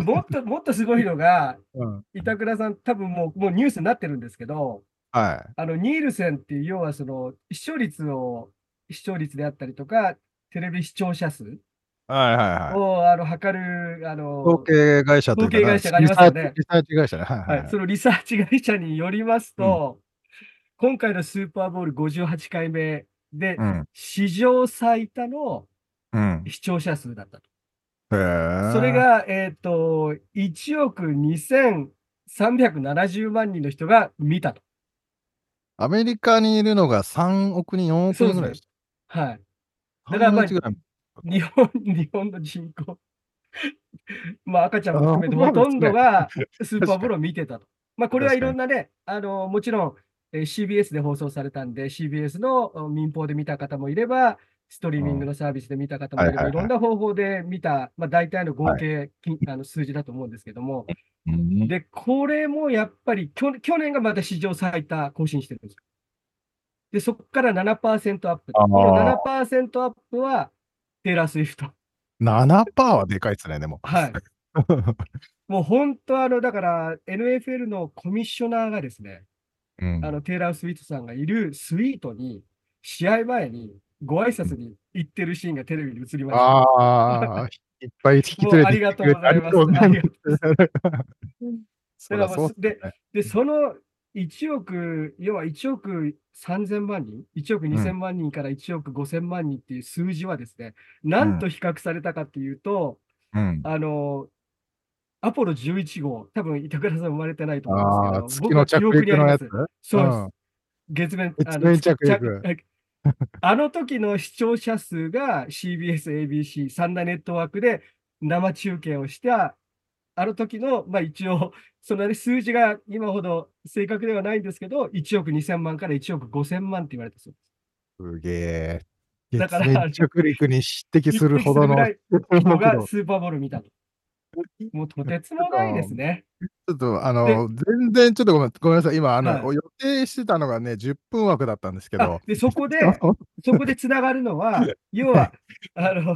ん、もっともっとすごいのが、うん、板倉さん、多分もう、もうニュースになってるんですけど、はい、あのニールセンっていう、要はその視聴率を、視聴率であったりとか、テレビ視聴者数。はいはいはい、をあの測るあの統計会社というか、ね、統計会社がありますので、リサーチ会社ね、はいはいはい、そのリサーチ会社によりますと、うん、今回のスーパーボウルごじゅうはちかいめで、うん、史上最多の視聴者数だったと。へー。それが、えっと、いちおくにせんさんびゃくななじゅうまんにんの人が見たと。アメリカにいるのがさんおくにん、よんおくにんぐらいでした。そうそう、はい。だからまあ、日本、日本の人口、まあ赤ちゃんも含めて、ほとんどがスーパーボールを見てたと。まあこれはいろんなね、あのもちろん、えー、シービーエス で放送されたんで、シービーエス の民放で見た方もいれば、ストリーミングのサービスで見た方もいれば、いろんな方法で見た、まあ、大体の合計、はい、あの数字だと思うんですけども、うん、で、これもやっぱり去、去年がまた史上最多更新してるんですよ。で、そこから ななパーセント アップ。この ななパーセント アップは、テイラー・スウィフト。ななパーセント はでかいですね、でも。はい。もう本当、あの、だから、エヌエフエル のコミッショナーがですね、うん、あのテイラー・スウィフトさんがいるスイートに、試合前にご挨拶に行ってるシーンがテレビに映りました。ああ、いっぱい引き連れてありがとうございます。で、そのいちおく、要はいちおくさんぜんまんにん、いちおくにせんまんにんからいちおくごせんまんにんっていう数字はですね、うん、なんと比較されたかっていうと、うん、あの、アポロじゅういち号、多分板倉さん生まれてないと思うんですけど、僕は記憶にあります。そうです。月面、月面着陸。あの時の視聴者数が シービーエス、エービーシー、三大ネットワークで生中継をした、あの時の、まあ一応、その数字が今ほど正確ではないんですけど、いちおくにせんまんからいちおくごせんまんって言われたそうです。すげえ。だから、月面着陸に匹敵するほどの人がスーパーボール見たと。もうとてつもないですね。ちょっとあの全然ちょっとごめん、ごめんなさい、今あの、はい、予定してたのがね、じゅっぷん枠だったんですけど、でそこで、そこでつながるのは、要はあの、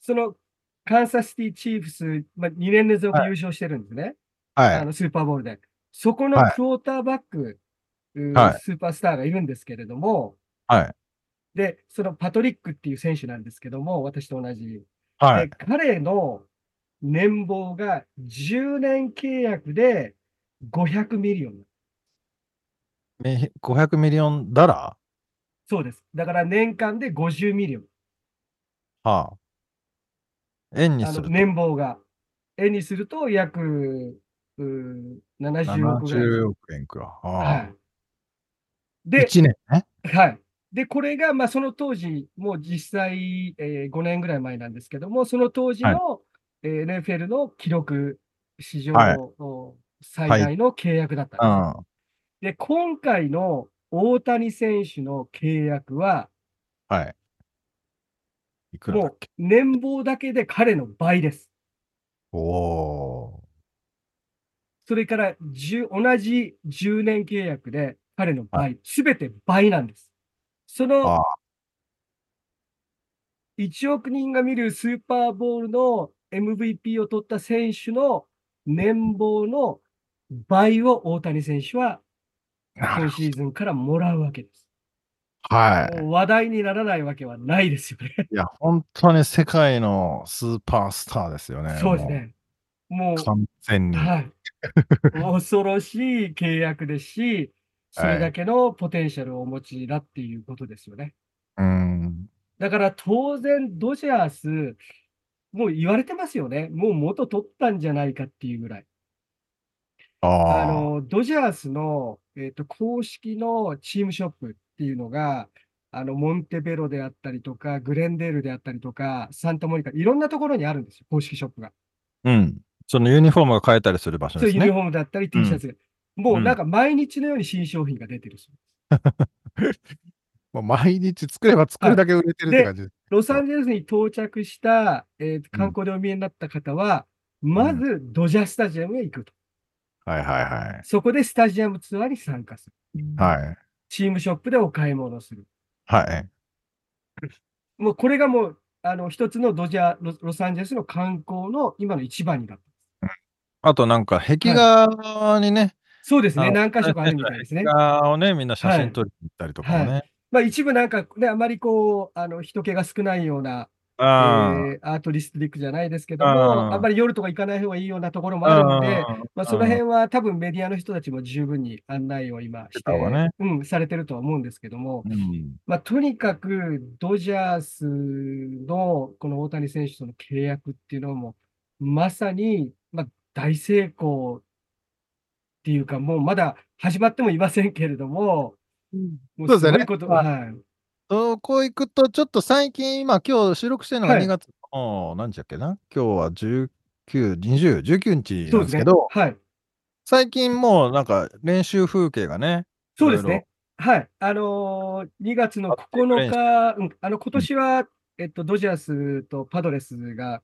そのカンザスシティ・チーフス、まあ、にねん連続優勝してるんですね、はい、あのスーパーボールで、そこのクォーターバック、はい、スーパースターがいるんですけれども、はい、でそのパトリックっていう選手なんですけども、私と同じ。はい、で彼の年俸がじゅうねん契約でごひゃくミリオン。ごひゃくミリオンダラー？そうです。だから年間でごじゅうミリオン。はあ。円にすると。年俸が。円にすると約ななじゅうおくぐらい。ななじゅうおくえんくらい。はあ、はい。で、いちねんね。はい。で、これが、まあ、その当時、もう実際、えー、ごねんぐらい前なんですけども、その当時の、はい、エヌエフエル の記録史上の最大の契約だったんです、はいはい、で、今回の大谷選手の契約は、はい、いくらだっけ？もう年俸だけで彼の倍です。おー。それから同じじゅうねん契約で彼の倍、すべ、はい、て倍なんです。そのいちおくにんが見るスーパーボールのエムブイピー を取った選手の年俸の倍を大谷選手は今シーズンからもらうわけです。はい。話題にならないわけはないですよね。いや、本当に世界のスーパースターですよね。そうですね。もう、完全に。はい、恐ろしい契約ですし、それだけのポテンシャルをお持ちだっていうことですよね。はい、うん。だから当然、ドジャース、もう言われてますよね。もう元取ったんじゃないかっていうぐらい。あ, あのドジャースの、えー、と公式のチームショップっていうのが、あのモンテベロであったりとか、グレンデールであったりとか、サンタモニカ、いろんなところにあるんですよ、公式ショップが。うん。そのユニフォームが買えたりする場所ですね。そう、ユニフォームだったり T シャツが。うん、もうなんか毎日のように新商品が出てるし。もう毎日作れば作るだけ売れてるって感じです。ロサンゼルスに到着した、えー、観光でお見えになった方は、うん、まずドジャースタジアムへ行くと。はいはいはい。そこでスタジアムツアーに参加する。はい。チームショップでお買い物する。はい。もうこれがもう、あの、一つのドジャー、ロ、ロサンゼルスの観光の今の一番になった。あとなんか壁画にね、はい。そうですね、何箇所かあるみたいですね。壁画をね、みんな写真撮りに行ったりとかね。はいはい、まあ一部なんかね、あまりこう、あの人気が少ないようなえー、アートリスティックじゃないですけども、あんまり夜とか行かない方がいいようなところもあるので、まあ、その辺は多分メディアの人たちも十分に案内を今して、ね、うん、されてるとは思うんですけども、うん、まあ、とにかくドジャースのこの大谷選手との契約っていうのもまさに、まあ、大成功っていうか、もうまだ始まってもいませんけれども、もうそうですね。そこ行くと、ちょっと最近、今、今日収録してるのがにがつの、何日だっけな、今日はじゅうく、にじゅう、じゅうくにちなんですけど、ね、はい、最近もうなんか練習風景がね、そうですね、はい、あのー、にがつのここのか、うん、あの今年は、うん、えっと、ドジャースとパドレスが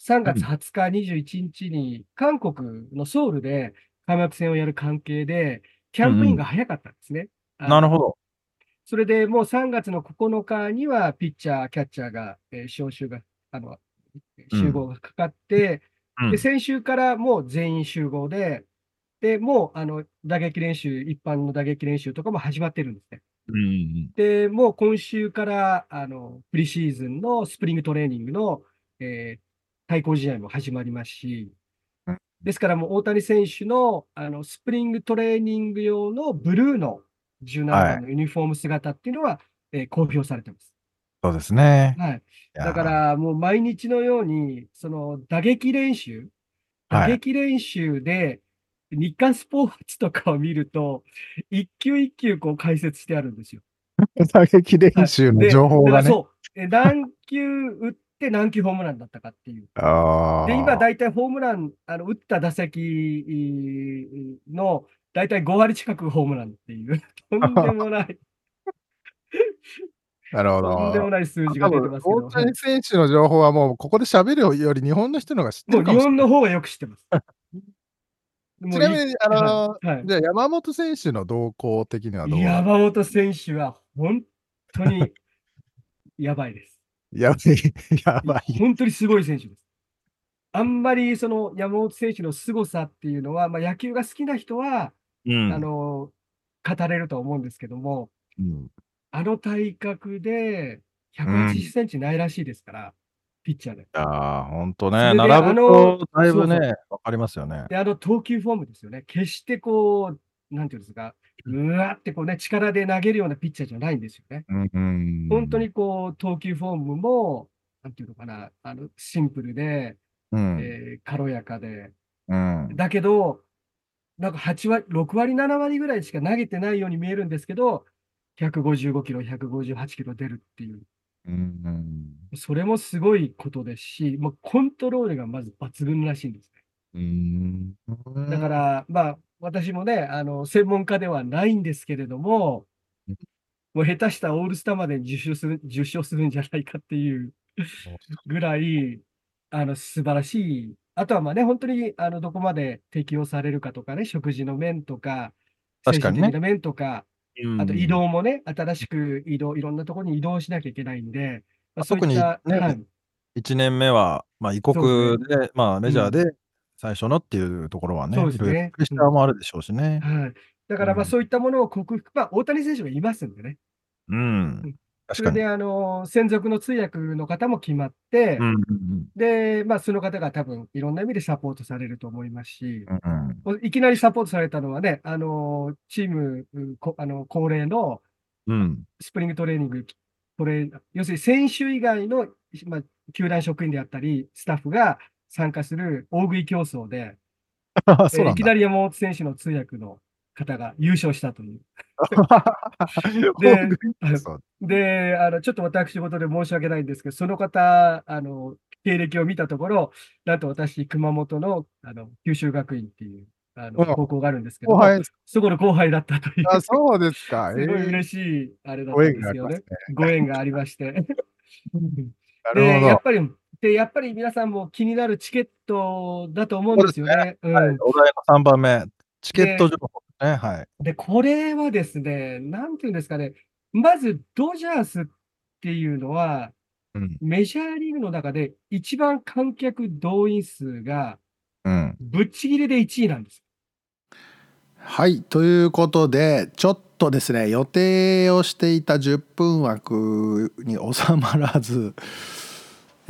さんがつはつか、にじゅういちにちに韓国のソウルで開幕戦をやる関係で、キャンプインが早かったんですね。うんうん、なるほど。それでもうさんがつのここのかにはピッチャー、キャッチャーが、えー、招集が、あの、集合がかかって、うん、で、先週からもう全員集合で、で、もう、あの、打撃練習、一般の打撃練習とかも始まってるんですね。うん、で、もう今週から、あの、プリシーズンのスプリングトレーニングの、えー、対抗試合も始まりますし、ですからもう大谷選手の、あの、スプリングトレーニング用のブルーの、じゅうななばんのユニフォーム姿っていうのは、はい、えー、公表されてます。そうですね。はい。だからもう毎日のように、その打撃練習、打撃練習で日刊スポーツとかを見ると、一球一球こう解説してあるんですよ。打撃練習の情報がね。そう。何球打って何球ホームランだったかっていう。あで、今大体ホームラン、あの打った打席の、だいたいごわり近くホームランっていう、とんでもない、なるほど。とんでもない数字が出てますけど。大谷選手の情報はもう、ここで喋るより日本の人のが知ってるかもしれない。もう日本の方がよく知ってます。ちなみに、あのーはい、じゃあ山本選手の動向的にはどう？山本選手は本当にやばいです。やばい、やばい。本当にすごい選手です。あんまりその山本選手の凄さっていうのは、まあ、野球が好きな人は、うん、あの語れると思うんですけども、うん、あの体格でひゃくはちじゅっセンチないらしいですから、うん、ピッチャーで。ああ、本当ね、並ぶとだいぶね、分かりますよね。で、あの投球フォームですよね、決してこう、なんていうんですか、うわってこう、ね、力で投げるようなピッチャーじゃないんですよね。うんうん、本当にこう投球フォームも、なんていうのかな、あのシンプルで、うん、えー、軽やかで。うん、だけど、なんかはちわり、ろくわり、ななわりぐらいしか投げてないように見えるんですけど、ひゃくごじゅうごキロ、ひゃくごじゅうはちキロ出るっていう、うんうん、それもすごいことですし、まあ、コントロールがまず抜群らしいんですね。うん、だから、まあ、私もね、あの専門家ではないんですけれども、もう下手したオールスターまで受賞する、受賞するんじゃないかっていうぐらい、あの素晴らしい。あとはまあね、本当にあのどこまで適用されるかとかね、食事の面とか、精神的な面とか、確かにね、あと移動もね、新しく移動、いろんなところに移動しなきゃいけないんで、まあ、そういった特に、ね、はい、いちねんめは、まあ、異国で、でね、まあ、メジャーで最初のっていうところはね、プレッシャーもあるでしょうしね。うん、はい、だからまあ、うん、そういったものを克服、まあ、大谷選手がいますんでね。うん、うん、それであの専属の通訳の方も決まって、うんうんうん、で、まあ、その方が多分いろんな意味でサポートされると思いますし、うんうん、いきなりサポートされたのはね、あのチームこあの恒例のスプリングトレーニング、これ要するに選手以外の、まあ、球団職員であったり、スタッフが参加する大食い競争で、そうなんだ、いきなり山本選手の通訳の方が優勝したというで, であのちょっと私事で申し訳ないんですけど、その方あの経歴を見たところ、なんと私熊本 の, あの九州学院っていうあの高校があるんですけど、うん、そこの後輩だったという。あ、そうですか。すごい嬉しいあれだったんですよね。えー、ご縁がありましてでやっぱりでやっぱり皆さんも気になるチケットだと思うんですよね。お題のさんばんめ、チケット情報ね、はい、でこれはですね、なんていうんですかね、まずドジャースっていうのは、うん、メジャーリーグの中で一番観客動員数がぶっちぎりでいちいなんです。うん、はい、ということで、ちょっとですね、予定をしていたじゅっぷん枠に収まらず、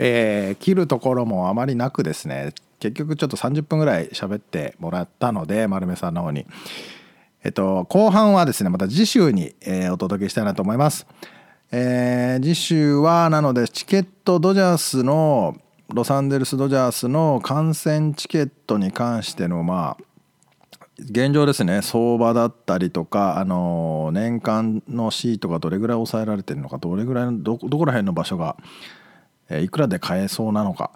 えー、切るところもあまりなくですね、結局ちょっとさんじゅっぷんぐらい喋ってもらったので、丸目さんの方に、えっと、後半はですねまた次週に、えー、お届けしたいなと思います。えー、次週はなのでチケットドジャースのロサンゼルスドジャースの観戦チケットに関してのまあ現状ですね、相場だったりとか、あのー、年間のシートがどれぐらい抑えられてるのか、どれぐらいの ど, どこら辺の場所が、えー、いくらで買えそうなのか、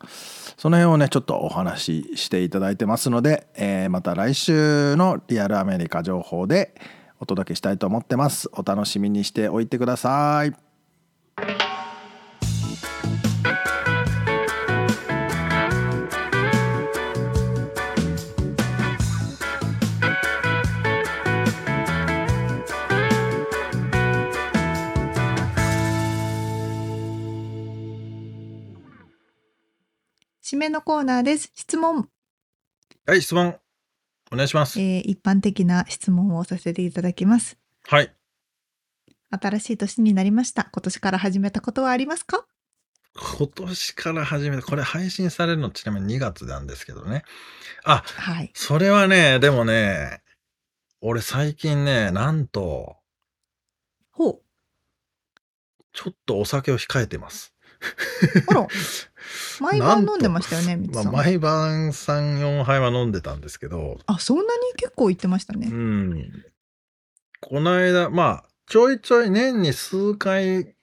その辺をねちょっとお話ししていただいてますので、えー、また来週のリアルアメリカ情報でお届けしたいと思ってます。お楽しみにしておいてください。締めのコーナーです。質問。はい、質問お願いします。えー、一般的な質問をさせていただきます。はい。新しい年になりました。今年から始めたことはありますか？今年から始めた、これ配信されるのちなみににがつなんですけどね。あ、はい、それはね、でもね、俺最近ね、なんとほうちょっとお酒を控えてます。あら、毎晩飲んでましたよね、みつさん。まあ、毎晩 さん,よん 杯は飲んでたんですけど。あ、そんなに結構行ってましたね。うん。この間、まあ、ちょいちょい年に数回、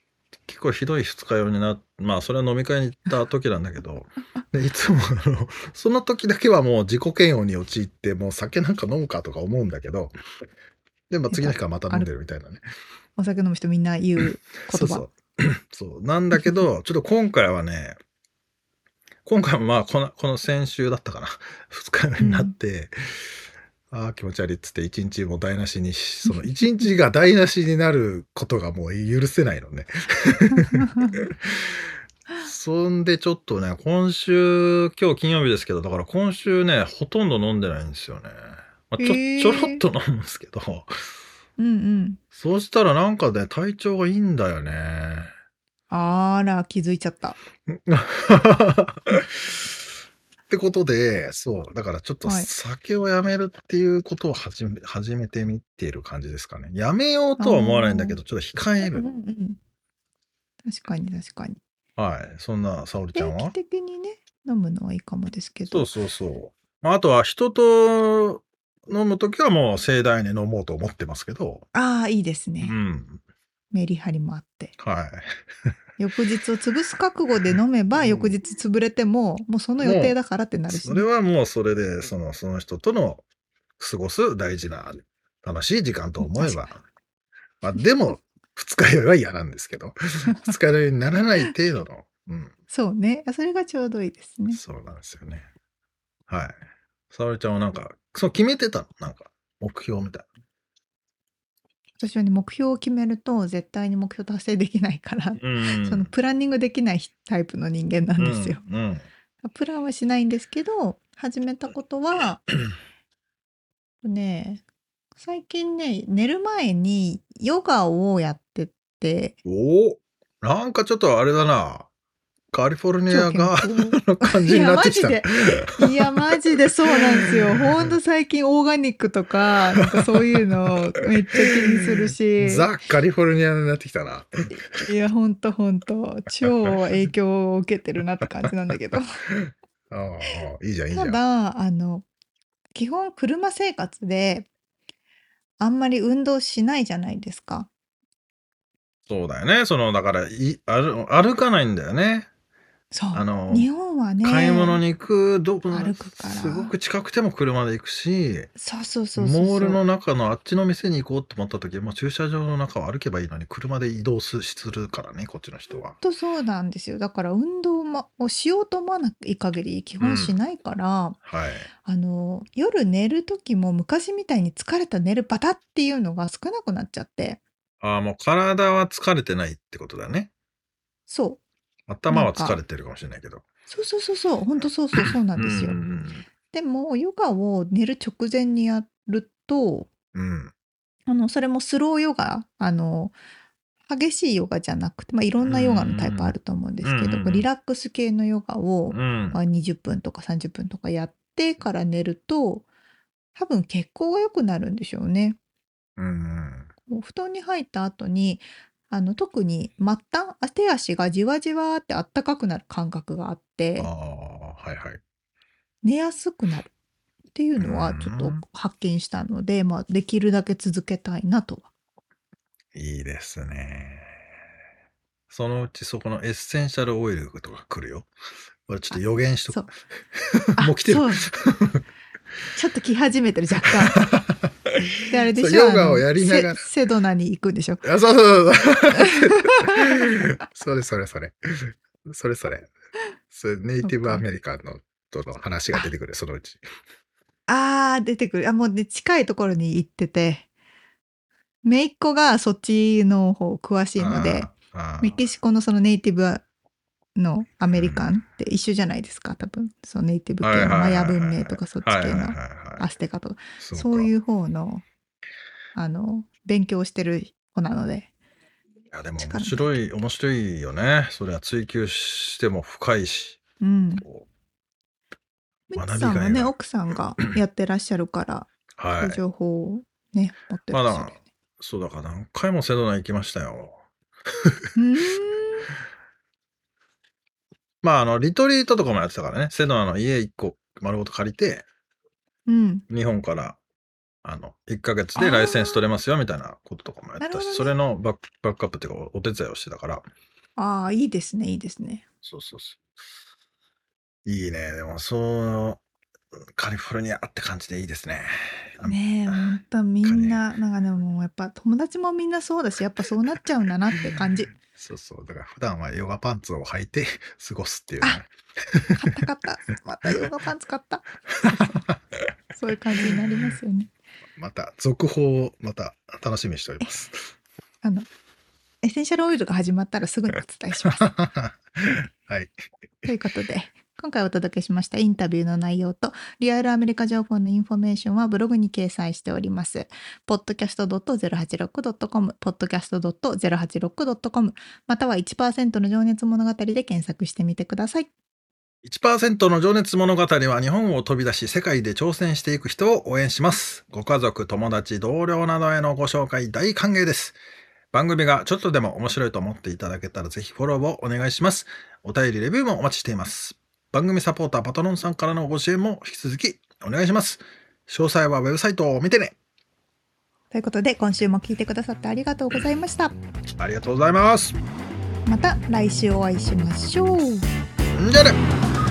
結構ひどい二日酔いになって、まあ、それは飲み会に行った時なんだけど、でいつもあの、その時だけはもう自己嫌悪に陥って、もう酒なんか飲むかとか思うんだけど、でも次の日からまた飲んでるみたいなね。お酒飲む人みんな言う言葉。そうそうそうなんだけど、ちょっと今回はね、今回もまあこの、この先週だったかな、ふつかめになって、うん、ああ気持ち悪いっつっていちにちも台無しにし、そのいちにちが台無しになることがもう許せないのね。そんでちょっとね、今週、今日金曜日ですけど、だから今週ねほとんど飲んでないんですよね。まあ、ちょ、えー、ちょろっと飲むんですけど。うんうん、そうしたらなんかね体調がいいんだよね。あら、気づいちゃった。ってことで、そうだからちょっと酒をやめるっていうことを始め、はい、始めてみている感じですかね。やめようとは思わないんだけどちょっと控える。うんうん、確かに確かに。はい、そんな沙織ちゃんは。定期的にね飲むのはいいかもですけど。そうそうそう。まあ、あとは人と飲むときはもう盛大に飲もうと思ってますけど。ああ、いいですね。うん。メリハリもあって。はい。翌日を潰す覚悟で飲めば、翌日潰れても、うん、もうその予定だからってなるし、ね。それはもうそれで、その、その人との過ごす大事な、楽しい時間と思えば。まあ、でも、二日酔いは嫌なんですけど、二日酔いにならない程度の。うん。そうね。それがちょうどいいですね。そうなんですよね。はい。沙織ちゃんはなんか、そう決めてたの、なんか目標みたいな。私はね、目標を決めると絶対に目標達成できないから、うん、そのプランニングできないタイプの人間なんですよ、うんうん、プランはしないんですけど、始めたことはね、最近ね、寝る前にヨガをやってて。お、なんかちょっとあれだな、カリフォルニアがの感じになってきた。いやマジで、いやマジでそうなんですよ。ほんと最近オーガニックとか、なんかそういうのめっちゃ気にするし。ザ・カリフォルニアになってきたな。いやほんとほんと超影響を受けてるなって感じなんだけど。ああ、いいじゃんいいじゃん。ただあの基本車生活であんまり運動しないじゃないですか。そうだよね。そのだからい歩歩かないんだよね。そう、あの日本はね、買い物に行く、どこ歩くからすごく近くても車で行くし、そうそうそうそう、モールの中のあっちの店に行こうと思った時も駐車場の中を歩けばいいのに車で移動するからね、こっちの人は。とそうなんですよ。だから運動をしようと思わない限り基本しないから、うん、はい、あの夜寝る時も昔みたいに疲れた寝るバタっていうのが少なくなっちゃって。ああ、もう体は疲れてないってことだね。そう。頭は疲れてるかもしれないけど。そうそうそうそう、本当そうそうそうなんですよ。うんうん、でもヨガを寝る直前にやると、うん、あのそれもスローヨガ、あの激しいヨガじゃなくて、まあ、いろんなヨガのタイプあると思うんですけど、うんうん、リラックス系のヨガを、うんまあ、にじゅっぷんとかさんじゅっぷんとかやってから寝ると多分血行が良くなるんでしょうね、うん、お布団に入った後にあの特に末端手足がじわじわってあったかくなる感覚があってあ、はいはい、寝やすくなるっていうのはちょっと発見したので、うんまあ、できるだけ続けたいなとはいいですね。そのうちそこのエッセンシャルオイルとか来るよ。ちょっと予言しとく。もう来てる。ちょっと来始めてる若干。であれでしょ。ヨガをやりながらセドナに行くんでしょ。あ、そうそうそう。それそれそれ。それそれ。それネイティブアメリカンのとの話が出てくるそのうち。ああ出てくる。あもうね近いところに行ってて。姪っ子がそっちの方詳しいのでメキシコのそのネイティブのアメリカンって一緒じゃないですか、うん、多分そのネイティブ系のマヤ文明とかそっち系のアステカとかそういう方のあの勉強してる子なのでいやでも面白い面白いよね。それは追求しても深いし、うん、みつさんはね奥さんがやってらっしゃるから、はい、情報をね持ってらっしゃる、まあそうだから何回もセドナ行きましたよ。うーんまああのリトリートとかもやってたからね。セドナの家いっこ丸ごと借りて、うん、日本からあのいっかげつでライセンス取れますよみたいなこととかもやったし、ね、それのバック、バックアップっていうかお手伝いをしてたから。ああいいですねいいですね。そうそうそういいね。でもそうカリフォルニアって感じでいいですね。ねえ本当みんななんかでもやっぱ友達もみんなそうだしやっぱそうなっちゃうんだなって感じ。そうそうだから普段はヨガパンツを履いて過ごすっていう、ね、あ買った買ったまたヨガパンツ買ったそういう感じになりますよね。また続報をまた楽しみにしております。あのエッセンシャルオイルが始まったらすぐにお伝えしますはいということで今回お届けしましたインタビューの内容とリアルアメリカ情報のインフォメーションはブログに掲載しております。ポッドキャスト ドット ゼロはちろく ドット コム ポッドキャスト ドット ゼロはちろく ドット コム または いちパーセント の情熱物語で検索してみてください。いちパーセント の情熱物語は日本を飛び出し世界で挑戦していく人を応援します。ご家族、友達、同僚などへのご紹介大歓迎です。番組がちょっとでも面白いと思っていただけたらぜひフォローをお願いします。お便りレビューもお待ちしています。番組サポーターパトロンさんからのご支援も引き続きお願いします。詳細はウェブサイトを見てね。ということで今週も聞いてくださってありがとうございました。ありがとうございます。また来週お会いしましょう。んじゃね。